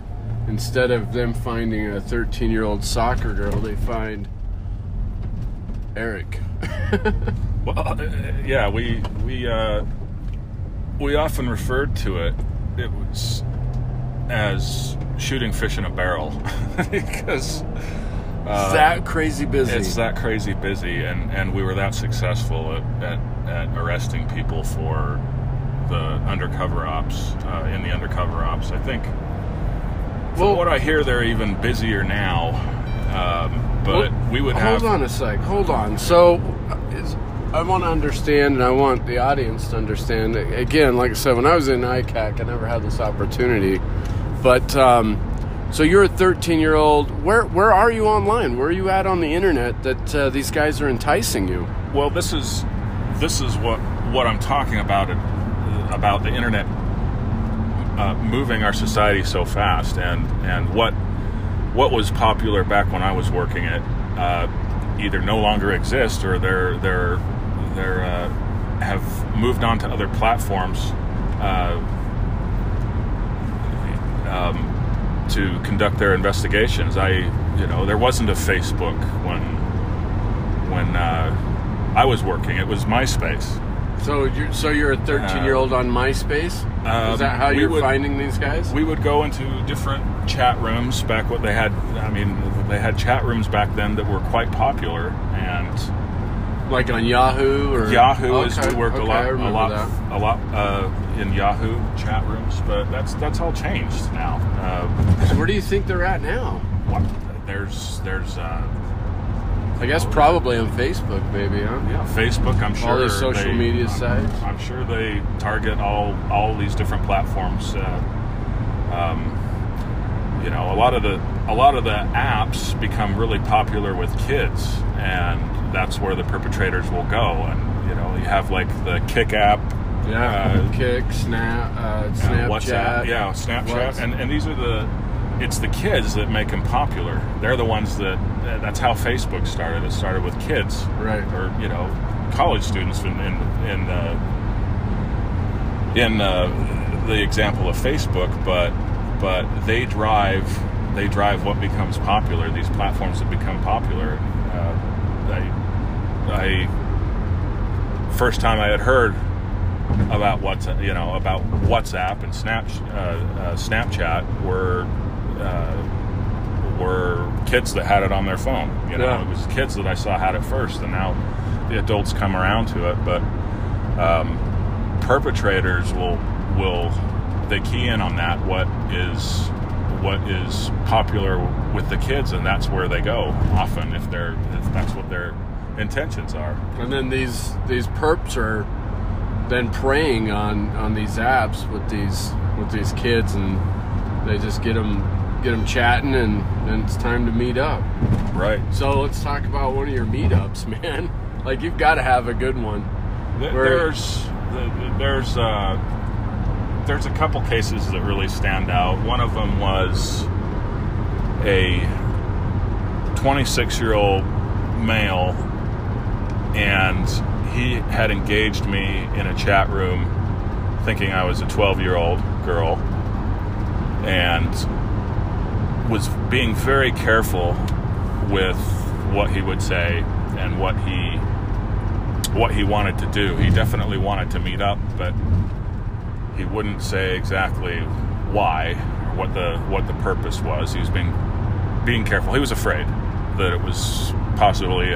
instead of them finding a 13-year-old soccer girl, they find Eric. Well, yeah, we often referred to it was as shooting fish in a barrel because it's that crazy busy. It's that crazy busy, and we were that successful at arresting people for the undercover ops in the undercover ops. I think, from what I hear, they're even busier now. But we would have... Hold on a sec. Hold on. So, I want to understand, and I want the audience to understand. Again, like I said, when I was in ICAC, I never had this opportunity. But, so you're a 13-year-old. Where are you online? Where are you at on the internet that these guys are enticing you? Well, this is what I'm talking about the internet moving our society so fast, and what was popular back when I was working it either no longer exists, or they're have moved on to other platforms to conduct their investigations. There wasn't a Facebook when I was working. It was MySpace. So you're a 13-year-old on MySpace? Is that how you're finding these guys? We would go into different chat rooms back when they had. I mean, they had chat rooms back then that were quite popular, and like on Yahoo or Yahoo. We worked a lot in Yahoo chat rooms, but that's all changed now. So where do you think they're at now? There's. I guess probably on Facebook, maybe, huh? Yeah, Facebook, I'm sure. All the social media sites. I'm sure they target all these different platforms. You know, a lot of the apps become really popular with kids, and that's where the perpetrators will go. And you know, you have like the Kick app, Snapchat, WhatsApp, Snapchat, and these are the. It's the kids that make them popular. They're the ones that's how Facebook started. It started with kids, right? Or you know, college students in the example of Facebook. But they drive what becomes popular. These platforms that become popular. First time I had heard about WhatsApp and Snapchat were kids that had it on their phone. You know, It was kids that I saw had it first, and now the adults come around to it. But perpetrators will they key in on that what is popular with the kids, and that's where they go often if that's what their intentions are. And then these perps are then preying on these apps with these kids, and they just get them chatting, and then it's time to meet up. Right. So let's talk about one of your meetups, man. Like, you've got to have a good one. There's a couple cases that really stand out. One of them was a 26-year-old male, and he had engaged me in a chat room thinking I was a 12-year-old girl, and was being very careful with what he would say and what he wanted to do. He definitely wanted to meet up, but he wouldn't say exactly why or what the purpose was. He was being careful. He was afraid that it was possibly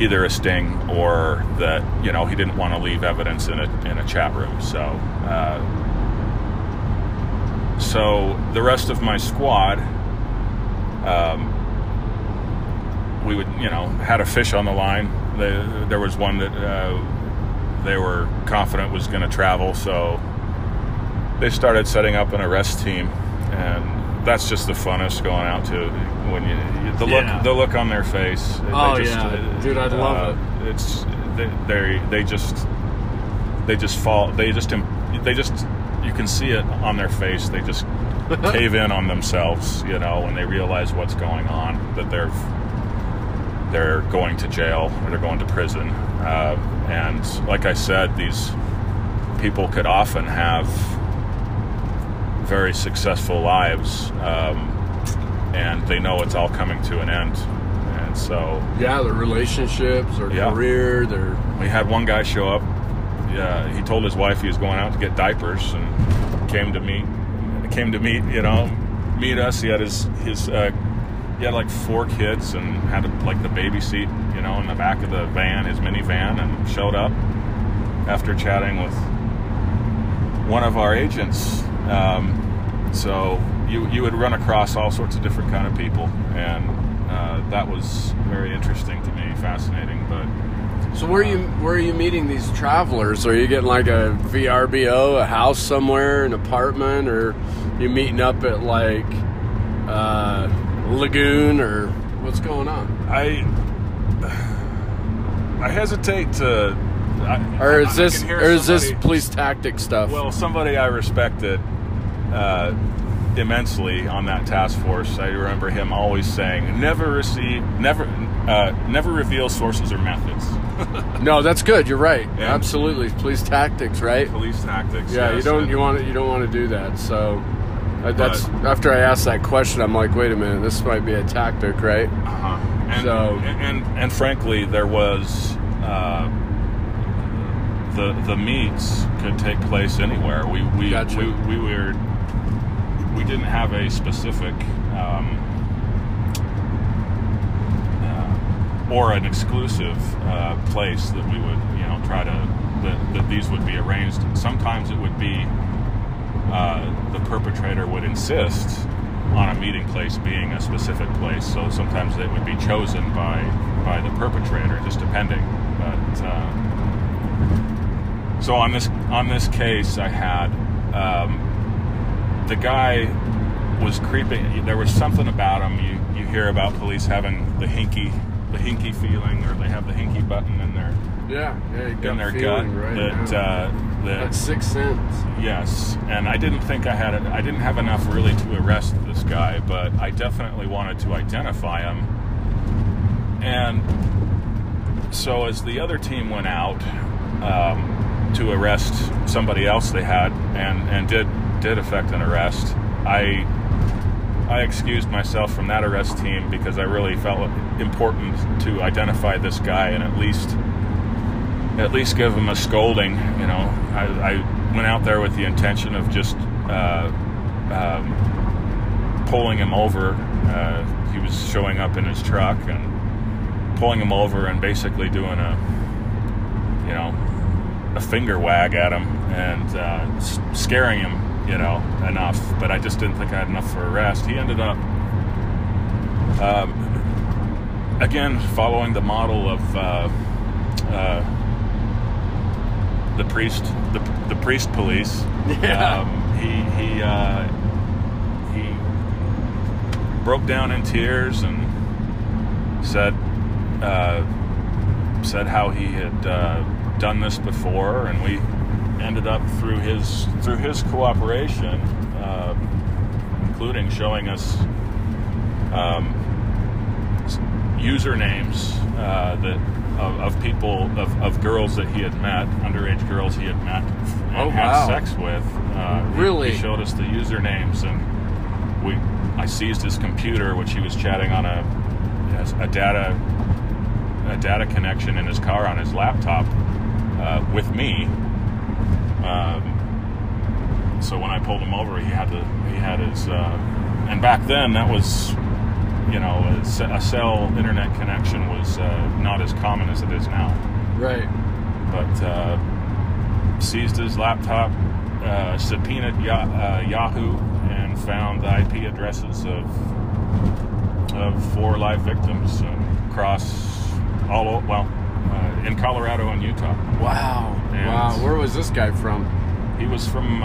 either a sting, or that, you know, he didn't want to leave evidence in a chat room. So the rest of my squad, we would, you know, had a fish on the line. There was one that they were confident was going to travel, so they started setting up an arrest team, and that's just the funnest going out to when you the look on their face. Oh, they just, dude, I love it. It's they just you can see it on their face. They just cave in on themselves, you know, when they realize what's going on, that they're going to jail or they're going to prison. And like I said, these people could often have very successful lives, and they know it's all coming to an end. And so... yeah, their relationships, their career, their... We had one guy show up. He told his wife he was going out to get diapers, and came to meet, you know, meet us. He had he had like 4 kids and had like the baby seat, you know, in the back of the van, his minivan, and showed up after chatting with one of our agents. So you would run across all sorts of different kind of people, and that was very interesting to me, fascinating. But so where are you meeting these travelers? Are you getting like a VRBO, a house somewhere, an apartment, or are you meeting up at like Lagoon, or what's going on? I hesitate to. Is this police tactic stuff? Well, somebody I respected immensely on that task force. I remember him always saying, "Never reveal sources or methods." No, that's good. You're right. And absolutely, police tactics, right? Police tactics. Yeah, yes, you don't want to do that. So that's after I asked that question, I'm like, wait a minute, this might be a tactic, right? Uh huh. And frankly, there was the meets could take place anywhere. Gotcha. We didn't have a specific or an exclusive place that we would, you know, that these would be arranged. Sometimes it would be the perpetrator would insist on a meeting place being a specific place, so sometimes it would be chosen by the perpetrator, just depending. But so on this case, I had the guy was creeping. There was something about him. You hear about police having the hinky feeling, or they have the hinky button in their in their gut, right? That's Sixth Sense. Yes, and I didn't think I had it. I didn't have enough really to arrest this guy, but I definitely wanted to identify him. And so as the other team went out to arrest somebody else they had, and did effect an arrest, I excused myself from that arrest team because I really felt it important to identify this guy and at least give him a scolding. You know, I went out there with the intention of just pulling him over. He was showing up in his truck, and pulling him over and basically doing a finger wag at him and scaring him, you know, enough. But I just didn't think I had enough for arrest. He ended up, again, following the model of the priest police. Yeah. He broke down in tears and said how he had done this before, and we ended up through his cooperation, including showing us usernames of girls that he had met, underage girls he had met and had sex with. Really? He showed us the usernames, and I seized his computer, which he was chatting on a data connection in his car on his laptop with me. So when I pulled him over, he had his and back then that was, you know, a cell internet connection was not as common as it is now. Right. But seized his laptop, subpoenaed Yahoo, and found the IP addresses of four live victims across in Colorado and Utah. Wow. And where was this guy from? He was from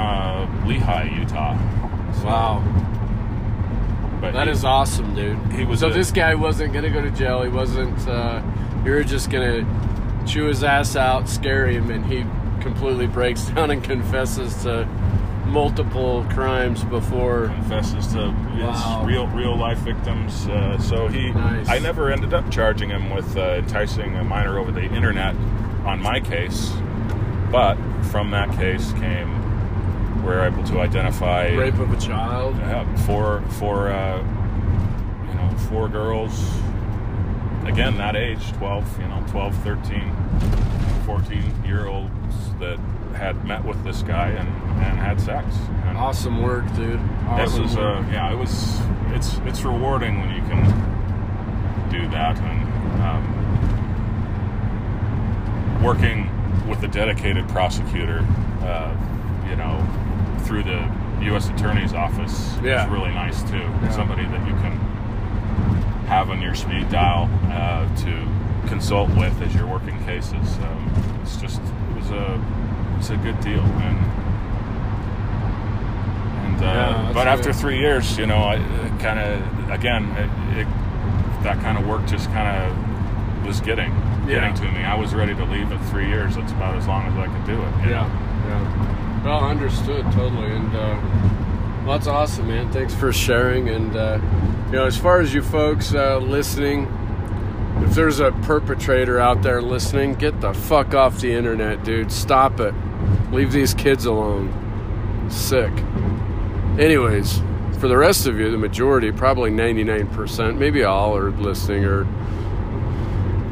Lehi, Utah. So, wow. But that is awesome, dude. This guy wasn't going to go to jail. He wasn't... you were just going to chew his ass out, scare him, and he completely breaks down and confesses to multiple crimes before... Confesses to his real-life victims. I never ended up charging him with enticing a minor over the internet on my case, but... From that case we're able to identify rape of a child. Four girls. Again, that age, 12, 13, 14-year-olds that had met with this guy and had sex. And awesome work, dude. It's rewarding when you can do that, and working with a dedicated prosecutor, through the U.S. Attorney's Office is really nice, too. Yeah. Somebody that you can have on your speed dial to consult with as you're working cases. It was a good deal. But after 3 years, that kind of work just kind of was getting to me. I was ready to leave at 3 years. That's about as long as I could do it. Yeah. Well, understood totally. And well, that's awesome, man. Thanks for sharing. And as far as you folks listening, if there's a perpetrator out there listening, get the fuck off the internet, dude. Stop it. Leave these kids alone. Sick. Anyways, for the rest of you, the majority, probably 99%, maybe all are listening or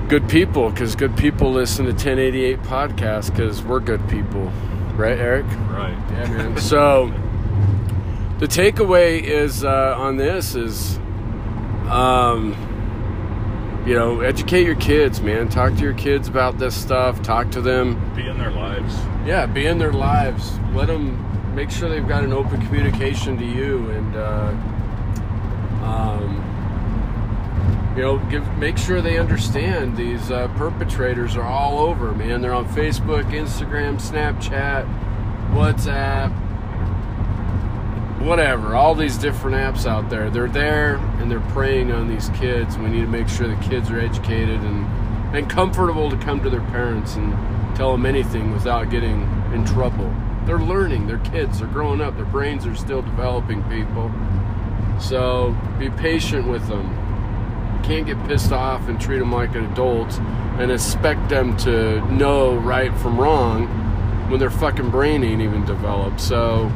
good people, because good people listen to 1088 Podcast, because we're good people. Right, Eric? Right. Yeah, man. So, the takeaway is, on this is, educate your kids, man. Talk to your kids about this stuff. Talk to them. Be in their lives. Yeah, be in their lives. Let them make sure they've got an open communication to you, and, make sure they understand these perpetrators are all over, man. They're on Facebook, Instagram, Snapchat, WhatsApp, whatever. All these different apps out there. They're there, and they're preying on these kids. We need to make sure the kids are educated and comfortable to come to their parents and tell them anything without getting in trouble. They're learning. They're kids. They're growing up. Their brains are still developing, people. So be patient with them. Can't get pissed off and treat them like an adult and expect them to know right from wrong when their fucking brain ain't even developed. So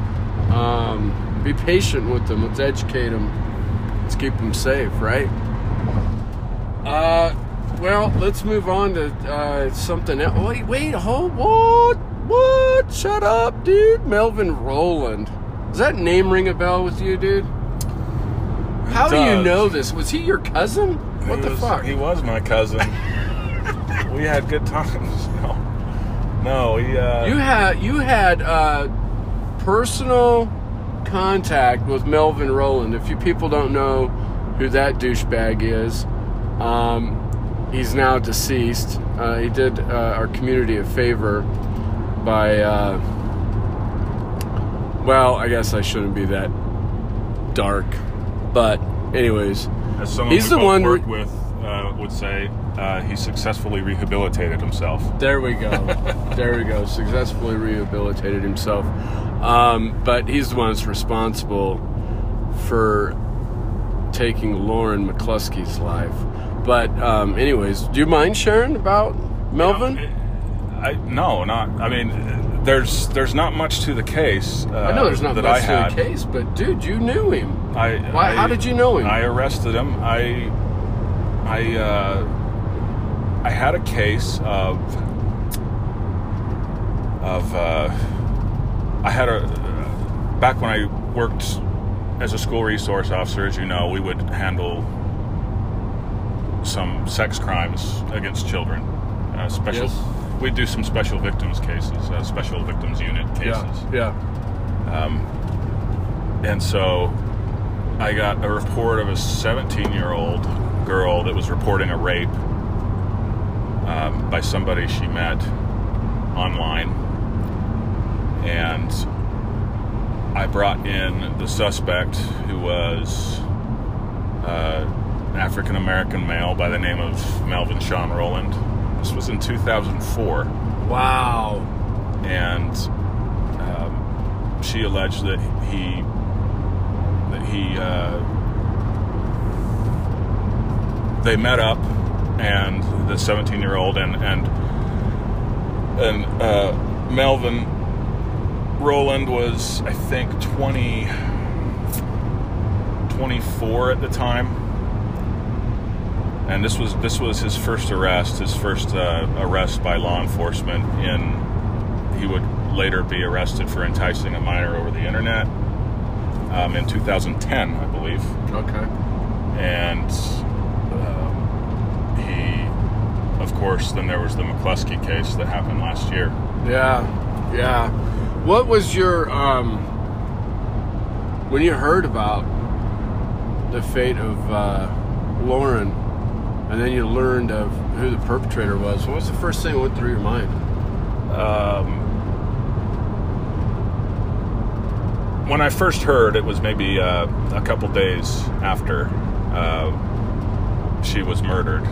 be patient with them. Let's educate them. Let's keep them safe, right? Let's move on to something else. Wait, hold. What? Shut up, dude. Melvin Rowland. Does that name ring a bell with you, dude? How do you know this? Was he your cousin? What the fuck? He was my cousin. We had good times. No, he... You had personal contact with Melvin Rowland. If you people don't know who that douchebag is, he's now deceased. He did our community a favor by... I guess I shouldn't be that dark... But, anyways, as someone he's the one worked with would say, he successfully rehabilitated himself. There we go. Successfully rehabilitated himself. But he's the one that's responsible for taking Lauren McCluskey's life. But anyways, do you mind sharing about Melvin? No, there's not much to the case. I know there's not much to the case, but dude, you knew him. How did you know him? I arrested him. I had a case back when I worked as a school resource officer, as you know, we would handle some sex crimes against children. Yes. We'd do some special victims cases, special victims unit cases. Yeah. And so I got a report of a 17-year-old girl that was reporting a rape by somebody she met online, and I brought in the suspect, who was an African-American male by the name of Melvin Sean Rowland. This was in 2004. Wow. And she alleged that they met up, and the 17-year-old and Melvin Rowland was, I think, 24 at the time, and this was his first arrest by law enforcement. He would later be arrested for enticing a minor over the internet in 2010, I believe. Okay. And he, of course, then there was the McCluskey case that happened last year. Yeah, yeah. What was your, when you heard about the fate of Lauren, and then you learned of who the perpetrator was, what was the first thing that went through your mind? When I first heard, it was maybe a couple days after she was murdered,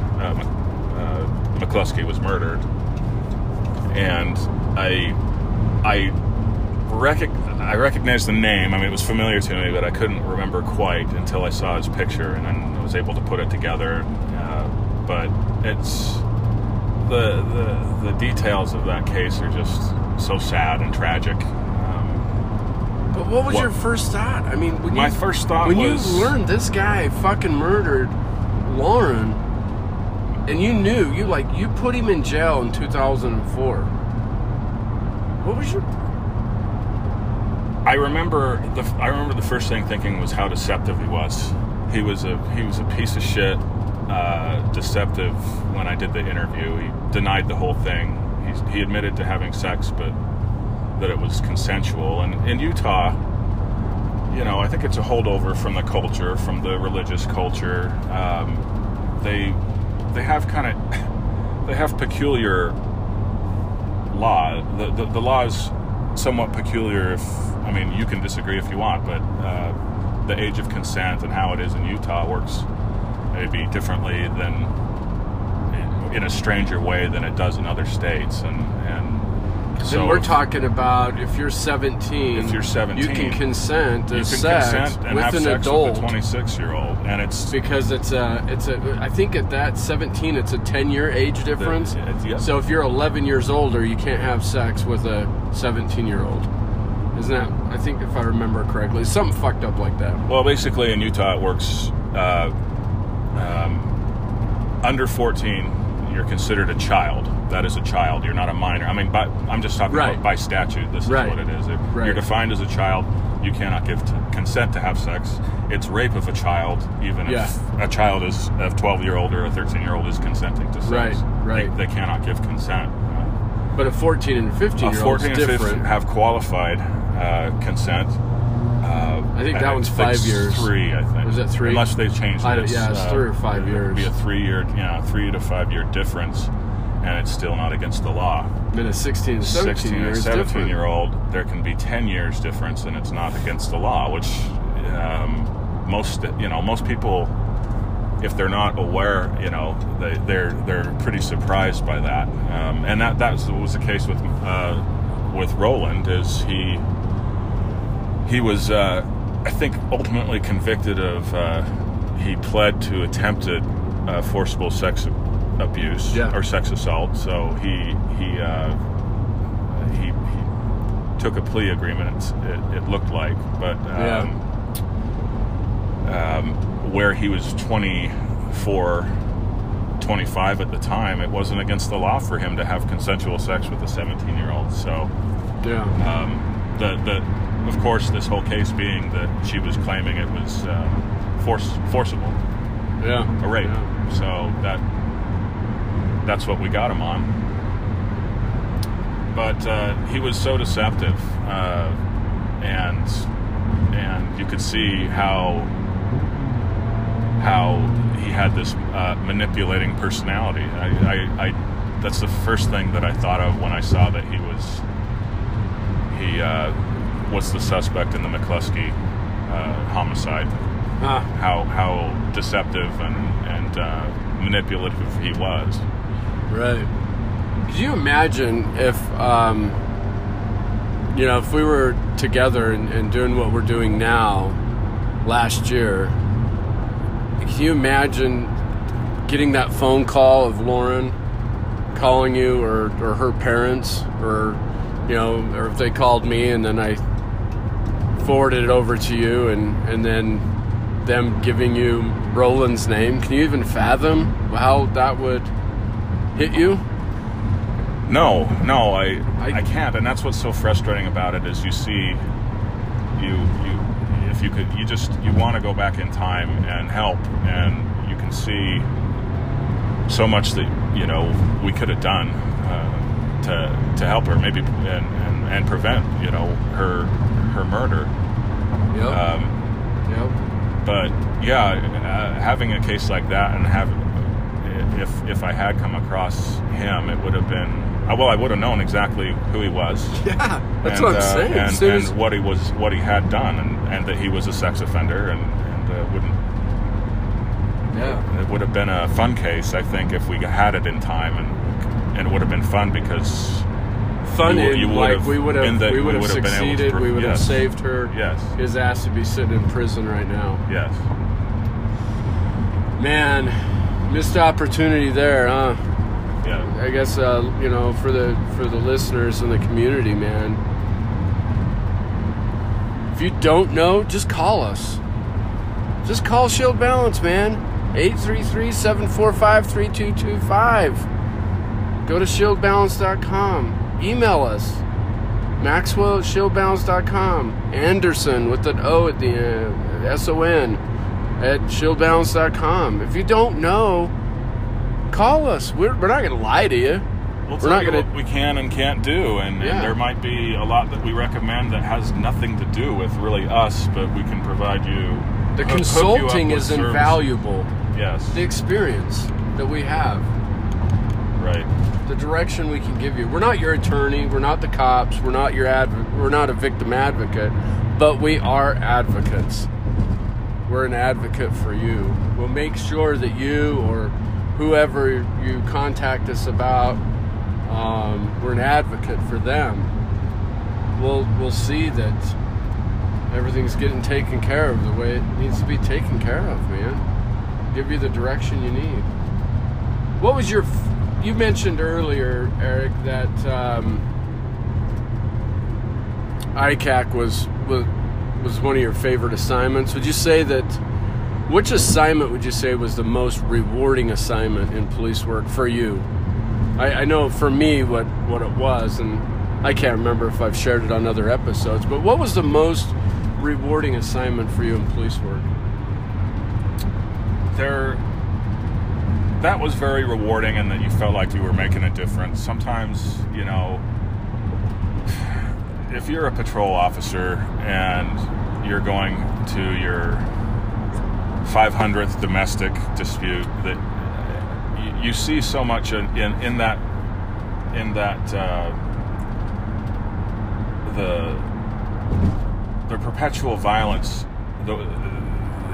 McCluskey was murdered, and I recognized the name. I mean, it was familiar to me, but I couldn't remember quite until I saw his picture, and then I was able to put it together. But it's the details of that case are just so sad and tragic. But what was your first thought? I mean, when you learned this guy fucking murdered Lauren, and you knew you put him in jail in 2004. What was your? I remember the first thing thinking was how deceptive he was. He was a piece of shit, deceptive. When I did the interview, he denied the whole thing. He admitted to having sex, but that it was consensual. And in Utah, I think it's a holdover from the culture, from the religious culture. They have peculiar law. The law is somewhat peculiar. You can disagree if you want, but the age of consent and how it is in Utah works maybe differently than in a stranger way than it does in other states. And so we're talking about if you're 17, you can consent to sex with an adult, with a 26-year-old, and it's because I think at that 17 it's a 10-year age difference. Yep. So if you're 11 years older, you can't have sex with a 17-year-old. Isn't that, I think if I remember correctly, something fucked up like that. Well, basically in Utah it works, under 14, you're considered a child. That is a child. You're not a minor. I'm just talking about by statute. This is what it is. You're defined as a child. You cannot give consent to have sex. It's rape of a child, even if a child is a 12-year-old or a 13-year-old is consenting to sex. Right. They cannot give consent. But a 14 and 15-year-old is different. 14 and 15 have qualified consent. I think that one's 5 years. 3, I think. Was that 3? Unless they changed it. Yeah, it's 3 or 5 years. It would be a 3 to 5 year difference, and it's still not against the law. Then a 16 to 17-year-old, there can be 10 years difference, and it's not against the law. Which most people, if they're not aware, they're pretty surprised by that. And that was the case with Rowland. He was I think, ultimately convicted of, he pled to attempted forcible sex abuse or sex assault. So he took a plea agreement, it looked like, but where he was 24, 25 at the time, it wasn't against the law for him to have consensual sex with a 17-year-old. So the of course, this whole case being that she was claiming it was forcible a rape. So that's what we got him on. But he was so deceptive, and you could see how he had this manipulating personality. I that's the first thing that I thought of when I saw that he was the suspect in the McCluskey homicide. How deceptive and manipulative he was. Right. Could you imagine if, if we were together and doing what we're doing now last year, can you imagine getting that phone call of Lauren calling you or her parents or if they called me and then I forwarded it over to you and then them giving you Roland's name? Can you even fathom how that would hit you? No, I can't, and that's what's so frustrating about it is you want to go back in time and help, and you can see so much that we could have done to help her, maybe and prevent her murder. Yep. But having a case like that and if I had come across him, it would have been. Well, I would have known exactly who he was. Yeah, that's what I'm saying. And what he had done, and that he was a sex offender, and wouldn't. Yeah, it would have been a fun case, I think, if we had it in time, and it would have been fun because. We would have succeeded. We would have saved her. Yes, his ass would be sitting in prison right now. Yes, man, missed opportunity there, huh? Yeah. I guess for the listeners in the community, man. If you don't know, just call us. Just call Shield Balance, man. 833-745-3225. Go to shieldbalance.com. Email us. Maxwell@shieldbalance.com. Anderson with an O at the end. S-O-N at shieldbalance.com. If you don't know, call us. We're not going to lie to you. We're not going to. We can and can't do, and there might be a lot that we recommend that has nothing to do with really us, but we can provide you. The consulting is invaluable. Yes. The experience that we have. Right. The direction we can give you. We're not your attorney. We're not the cops. We're not your We're not a victim advocate, but we are advocates. We're an advocate for you. We'll make sure that you or whoever you contact us about, we're an advocate for them. We'll see that everything's getting taken care of the way it needs to be taken care of, man. Give you the direction you need. What was your... You mentioned earlier, Eric, that ICAC was one of your favorite assignments. Would you say that... Which assignment would you say was the most rewarding assignment in police work for you? I know for me what it was, and I can't remember if I've shared it on other episodes, but what was the most rewarding assignment for you in police work? That was very rewarding in that you felt like you were making a difference. Sometimes, if you're a patrol officer and you're going to your 500th domestic dispute, that you see so much in that the perpetual violence.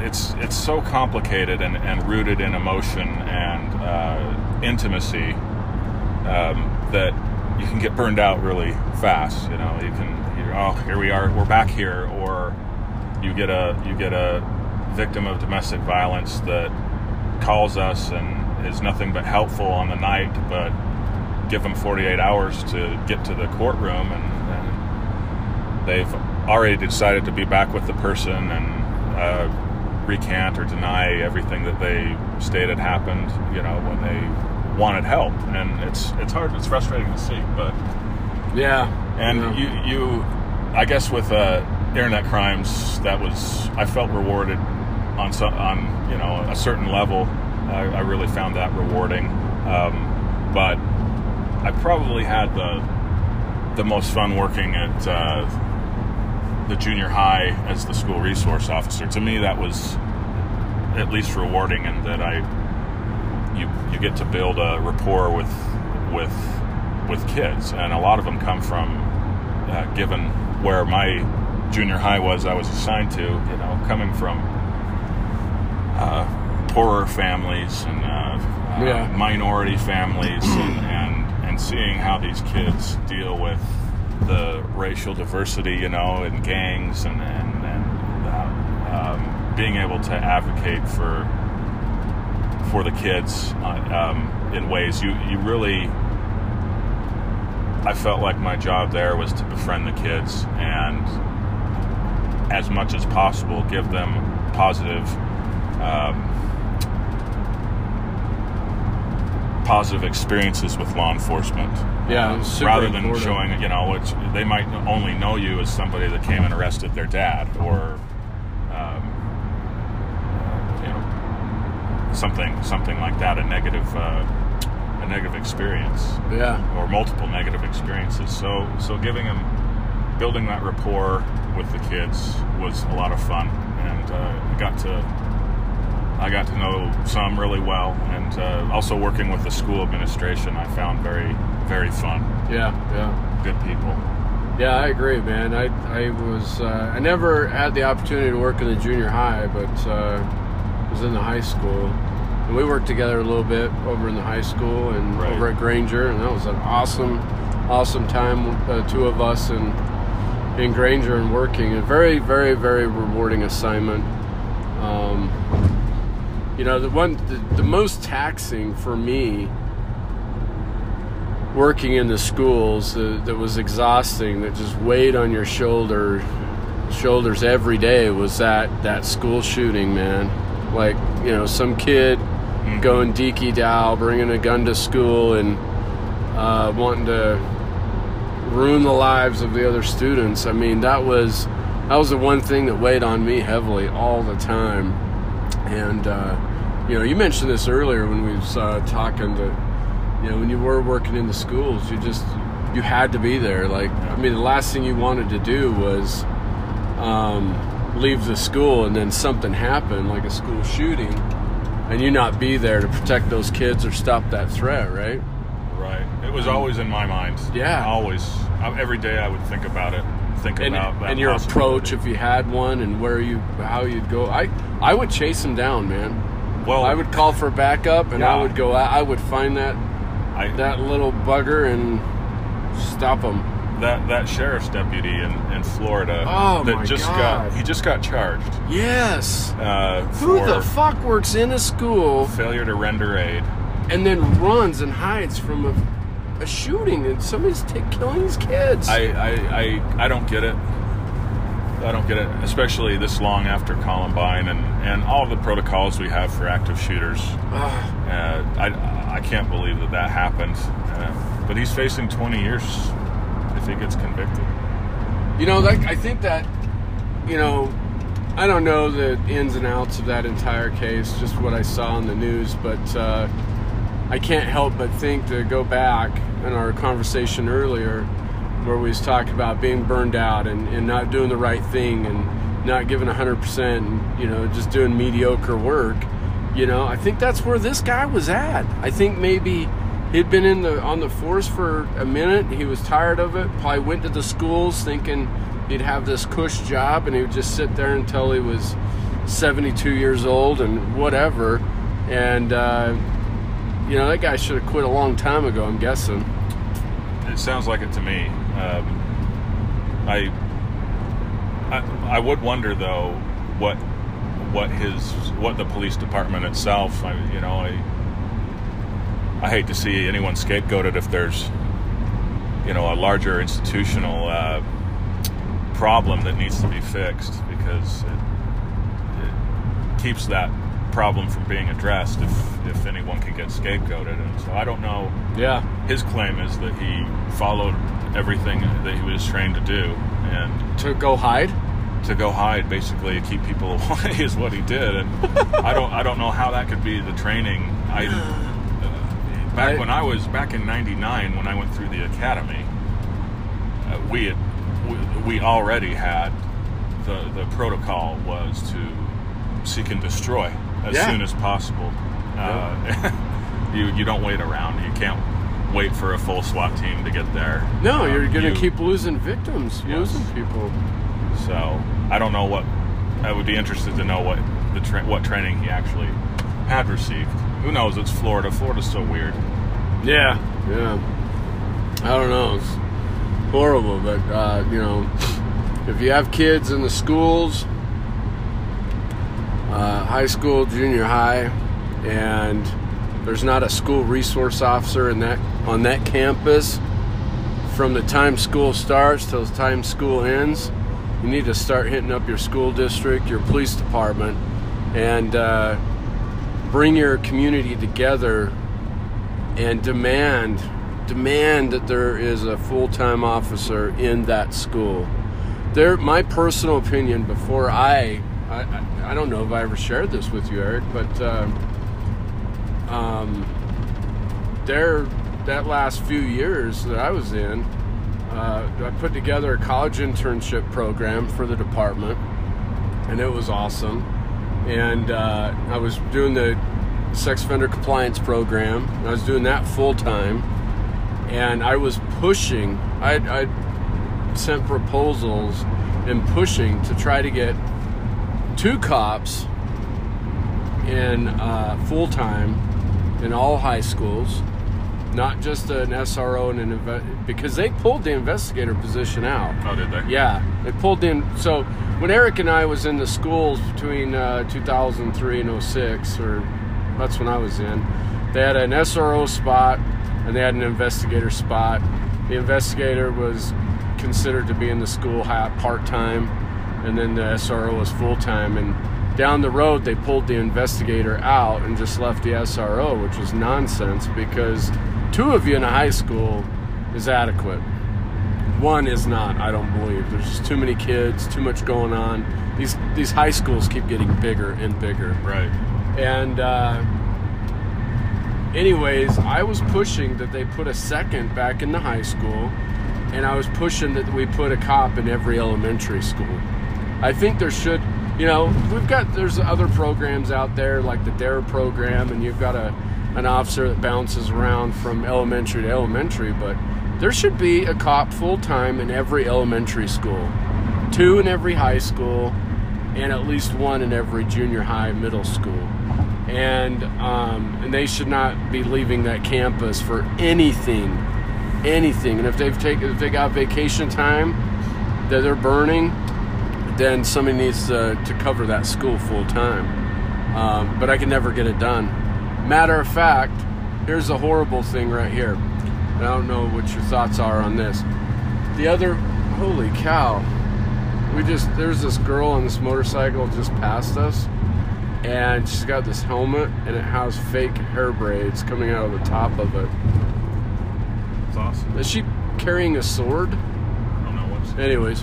It's so complicated and rooted in emotion and intimacy that you can get burned out really fast. You know, here we are, we're back here, or You get a victim of domestic violence that calls us and is nothing but helpful on the night, but give them 48 hours to get to the courtroom, and they've already decided to be back with the person and recant or deny everything that they stated happened, you know, when they wanted help. And it's hard, it's frustrating to see, but yeah. And yeah. you I guess with internet crimes, that was, I felt rewarded on some, on, you know, a certain level. I really found that rewarding, but I probably had the most fun working at the junior high as the school resource officer. To me, that was at least rewarding, in that you get to build a rapport with kids, and a lot of them come from given where my junior high was, I was assigned to, you know, coming from poorer families and minority families, and seeing how these kids deal with the racial diversity, you know, and gangs, and being able to advocate for the kids in ways you really. I felt like my job there was to befriend the kids and, as much as possible, give them positive experiences with law enforcement. Yeah, rather than important. Showing, you know, which they might only know you as somebody that came and arrested their dad, or you know, something like that, a negative experience. Yeah. Or multiple negative experiences. So giving them, building that rapport with the kids was a lot of fun, and I got to know some really well, and also working with the school administration, I found very, very fun. Yeah. Good people. Yeah, I agree, man. I never had the opportunity to work in the junior high, but was in the high school. And we worked together a little bit over in the high school and right. over at Granger, and that was an awesome time, two of us in Granger and working. A very, very, very rewarding assignment. You know, the most taxing for me working in the schools, that was exhausting, that just weighed on your shoulders every day, was that school shooting, man. Like, you know, some kid going deaky-dow, bringing a gun to school and wanting to ruin the lives of the other students. I mean, that was the one thing that weighed on me heavily all the time. And, you know, you mentioned this earlier when we was talking that, you know, when you were working in the schools, you had to be there. Like, I mean, the last thing you wanted to do was leave the school and then something happened, like a school shooting, and you not be there to protect those kids or stop that threat, right? Right. It was always in my mind. Yeah. Always. Every day I would think about it. And your approach, if you had one, and how you'd go. I would chase them down, man. Well, I would call for backup, and yeah. I would go out. I would find that little bugger and stop him. That sheriff's deputy in Florida he just got charged. Yes. Who the fuck works in a school? Failure to render aid. And then runs and hides from a shooting, and somebody's killing these kids. I don't get it. I don't get it, especially this long after Columbine and all the protocols we have for active shooters. I can't believe that happened. But he's facing 20 years. If he gets convicted, you know, I think that, you know, I don't know the ins and outs of that entire case, just what I saw in the news, but I can't help but think, to go back in our conversation earlier where we was talking about being burned out and not doing the right thing and not giving 100%, and, you know, just doing mediocre work. You know, I think that's where this guy was at. I think maybe he'd been on the force for a minute. He was tired of it. Probably went to the schools thinking he'd have this cush job, and he would just sit there until he was 72 years old and whatever. And, you know, that guy should have quit a long time ago, I'm guessing. It sounds like it to me. I I would wonder though what the police department itself. I hate to see anyone scapegoated if there's a larger institutional problem that needs to be fixed, because it keeps that problem from being addressed if anyone can get scapegoated. And so I don't know. Yeah. His claim is that he followed everything that he was trained to do and to go hide, basically keep people away is what he did. And I don't know how that could be the training. Back in '99 when I went through the academy, we already had the protocol was to seek and destroy as soon as possible. Yeah. You don't wait around. You can't wait for a full SWAT team to get there. No, you're going to keep losing victims, losing people. So I don't know I would be interested to know what training he actually had received. Who knows? It's Florida. Florida's so weird. Yeah. I don't know. It's horrible, but if you have kids in the schools, high school, junior high, and there's not a school resource officer on that campus, from the time school starts till the time school ends, you need to start hitting up your school district, your police department, and bring your community together and demand that there is a full-time officer in that school. There, my personal opinion, before I don't know if I ever shared this with you, Eric, but that last few years that I was in, I put together a college internship program for the department, and it was awesome. And I was doing the sex offender compliance program, and I was doing that full time, and I was pushing. I sent proposals and pushing to try to get 2 cops in full time in all high schools, not just an SRO and because they pulled the investigator position out. Oh, did they? Yeah, they pulled in. So when Eric and I was in the schools between 2003 and 06, or that's when I was in, they had an SRO spot and they had an investigator spot. The investigator was considered to be in the school part-time, and then the SRO was full-time. And down the road, they pulled the investigator out and just left the SRO, which was nonsense, because 2 of you in a high school is adequate. 1 is not, I don't believe. There's just too many kids, too much going on. These high schools keep getting bigger and bigger. Right. And anyways, I was pushing that they put a second back in the high school, and I was pushing that we put a cop in every elementary school. I think there should, there's other programs out there like the DARE program, and you've got an officer that bounces around from elementary to elementary, but there should be a cop full-time in every elementary school, 2 in every high school, and at least 1 in every junior high, middle school. And they should not be leaving that campus for anything. And if they got vacation time that they're burning, then somebody needs to cover that school full-time. But I can never get it done. Matter of fact, here's a horrible thing right here. And I don't know what your thoughts are on this. Holy cow. There's this girl on this motorcycle just passed us, and she's got this helmet, and it has fake hair braids coming out of the top of it. That's awesome. Is she carrying a sword? I don't know what's... Anyways,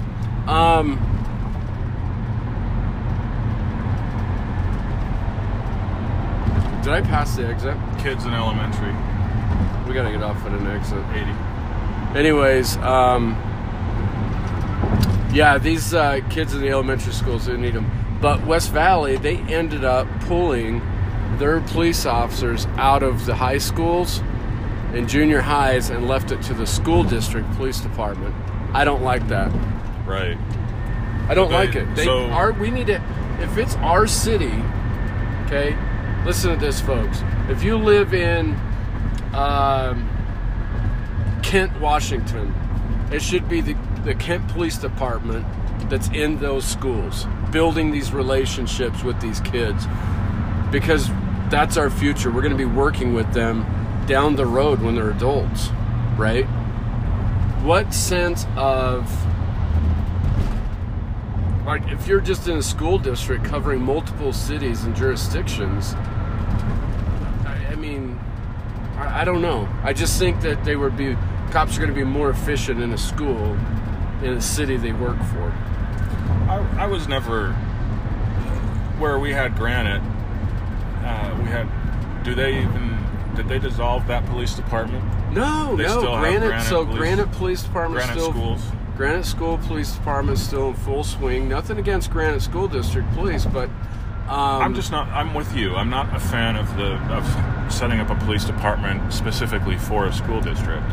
did I pass the exit? Kids in elementary. We gotta get off at an exit. 80. Anyways, these kids in the elementary schools, they need them. But West Valley, they ended up pulling their police officers out of the high schools and junior highs and left it to the school district police department. I don't like that. Right. I don't like it. We need to, if it's our city, okay. Listen to this, folks. If you live in Kent, Washington, it should be the Kent Police Department that's in those schools, building these relationships with these kids, because that's our future. We're going to be working with them down the road when they're adults, right? What sense of, like, if you're just in a school district covering multiple cities and jurisdictions, I mean, I don't know. I just think that they would be, cops are going to be more efficient in a school, in a city they work for. I was never, where we had Granite, did they dissolve that police department? No, Granite Police Department still, Granite School Police Department still in full swing. Nothing against Granite School District Police, but I'm with you. I'm not a fan of setting up a police department specifically for a school district.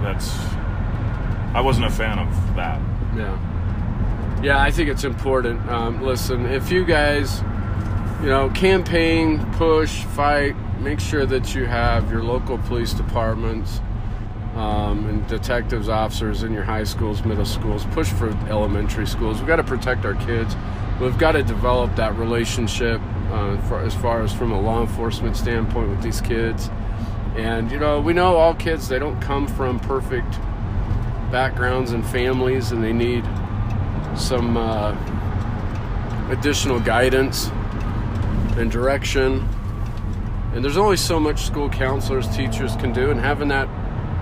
I wasn't a fan of that. Yeah. Yeah, I think it's important. Listen, if you guys, campaign, push, fight, make sure that you have your local police departments and detectives, officers in your high schools, middle schools. Push for elementary schools. We've got to protect our kids. We've got to develop that relationship as far as from a law enforcement standpoint with these kids. And, we know all kids, they don't come from perfect backgrounds and families, and they need some additional guidance and direction. And there's only so much school counselors, teachers can do, and having that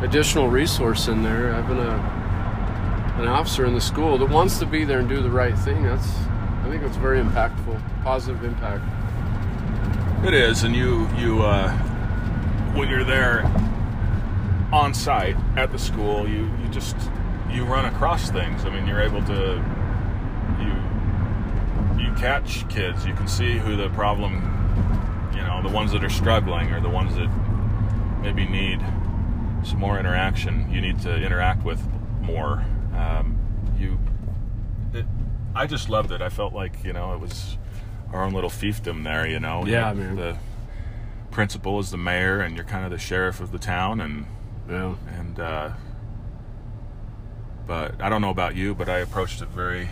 additional resource in there, having an officer in the school that wants to be there and do the right thing, I think it's very impactful, positive impact. It is, and you when you're there on site at the school, you run across things. I mean, you're able to you catch kids. You can see who the problem. The ones that are struggling or the ones that maybe need some more interaction, you need to interact with more. I just loved it. I felt like, it was our own little fiefdom there, Yeah, man. The principal is the mayor, and you're kind of the sheriff of the town. And, yeah. And, but I don't know about you, but I approached it very,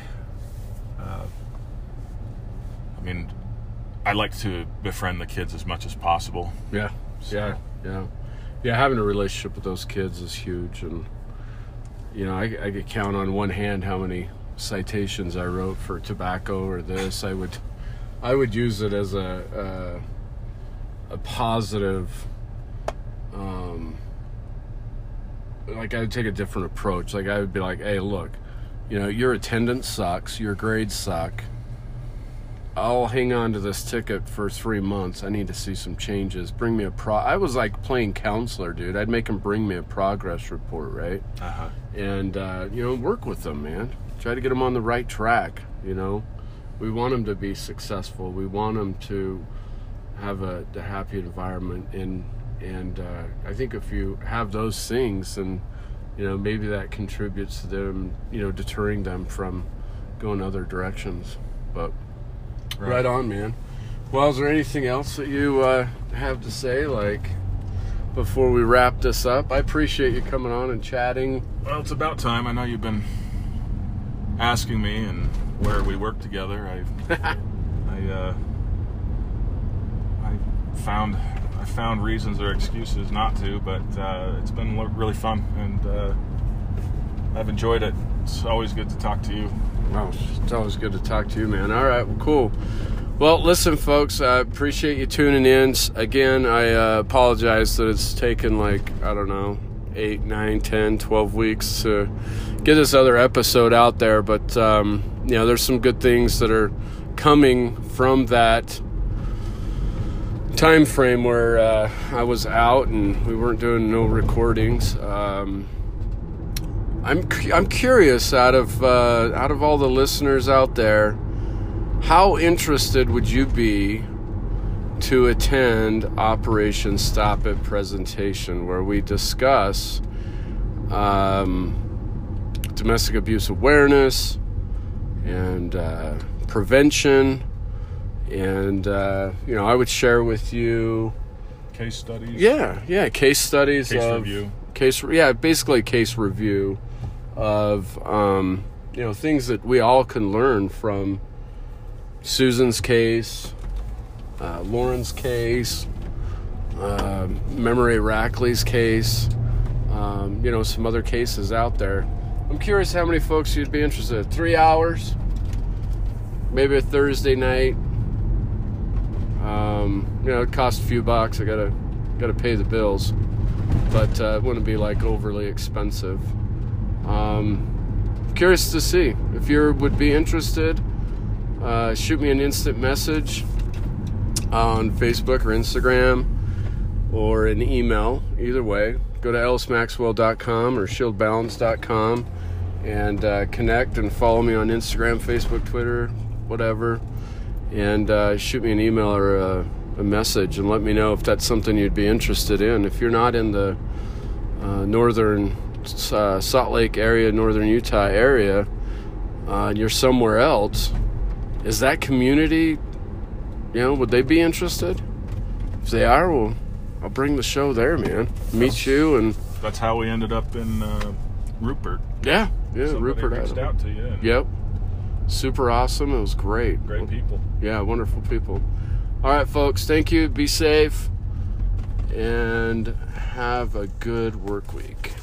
I like to befriend the kids as much as possible. Yeah, so. Yeah. Having a relationship with those kids is huge, and I could count on one hand how many citations I wrote for tobacco or this. I would use it as a positive. I would take a different approach. I would be like, hey, look, your attendance sucks, your grades suck. I'll hang on to this ticket for 3 months. I need to see some changes. Bring me a I was like playing counselor, dude. I'd make them bring me a progress report, right? Uh-huh. And, work with them, man. Try to get them on the right track, We want them to be successful. We want them to have a happy environment. And I think if you have those things, then, maybe that contributes to them, deterring them from going other directions. But... Right on, man. Well, is there anything else that you have to say, before we wrap this up? I appreciate you coming on and chatting. Well, it's about time. I know you've been asking me and where we work together. I found reasons or excuses not to, but it's been really fun, and I've enjoyed it. It's always good to talk to you. Wow, it's always good to talk to you, man. All right, well, cool. Well, listen, folks, I appreciate you tuning in. Again, I apologize that it's taken 8, 9, 10, 12 weeks to get this other episode out there. But, there's some good things that are coming from that time frame where I was out and we weren't doing no recordings. I'm curious out of all the listeners out there, how interested would you be to attend Operation Stop It presentation, where we discuss domestic abuse awareness and prevention, and I would share with you case studies. Yeah, case studies, case review. Basically case review of you know, things that we all can learn from Susan's case, Lauren's case, Memory Rackley's case, you know, some other cases out there. I'm curious how many folks you'd be interested in. 3 hours, maybe a Thursday night. You know, it costs a few bucks. I gotta pay the bills, but it wouldn't be like overly expensive. Curious to see if you would be interested. Shoot me an instant message on Facebook or Instagram, or an email. Either way, go to ellismaxwell.com or shieldbalance.com and connect and follow me on Instagram, Facebook, Twitter, whatever, and shoot me an email or a message and let me know if that's something you'd be interested in. If you're not in the northern Salt Lake area, northern Utah area, and you're somewhere else, is that community, you know, would they be interested? If they are, well, I'll bring the show there, man. Meet you, and that's how we ended up in Rupert. Yeah, somebody Rupert reached out to you. Yep, super awesome. It was great. Great people. Yeah, wonderful people. All right, folks, thank you. Be safe, and have a good work week.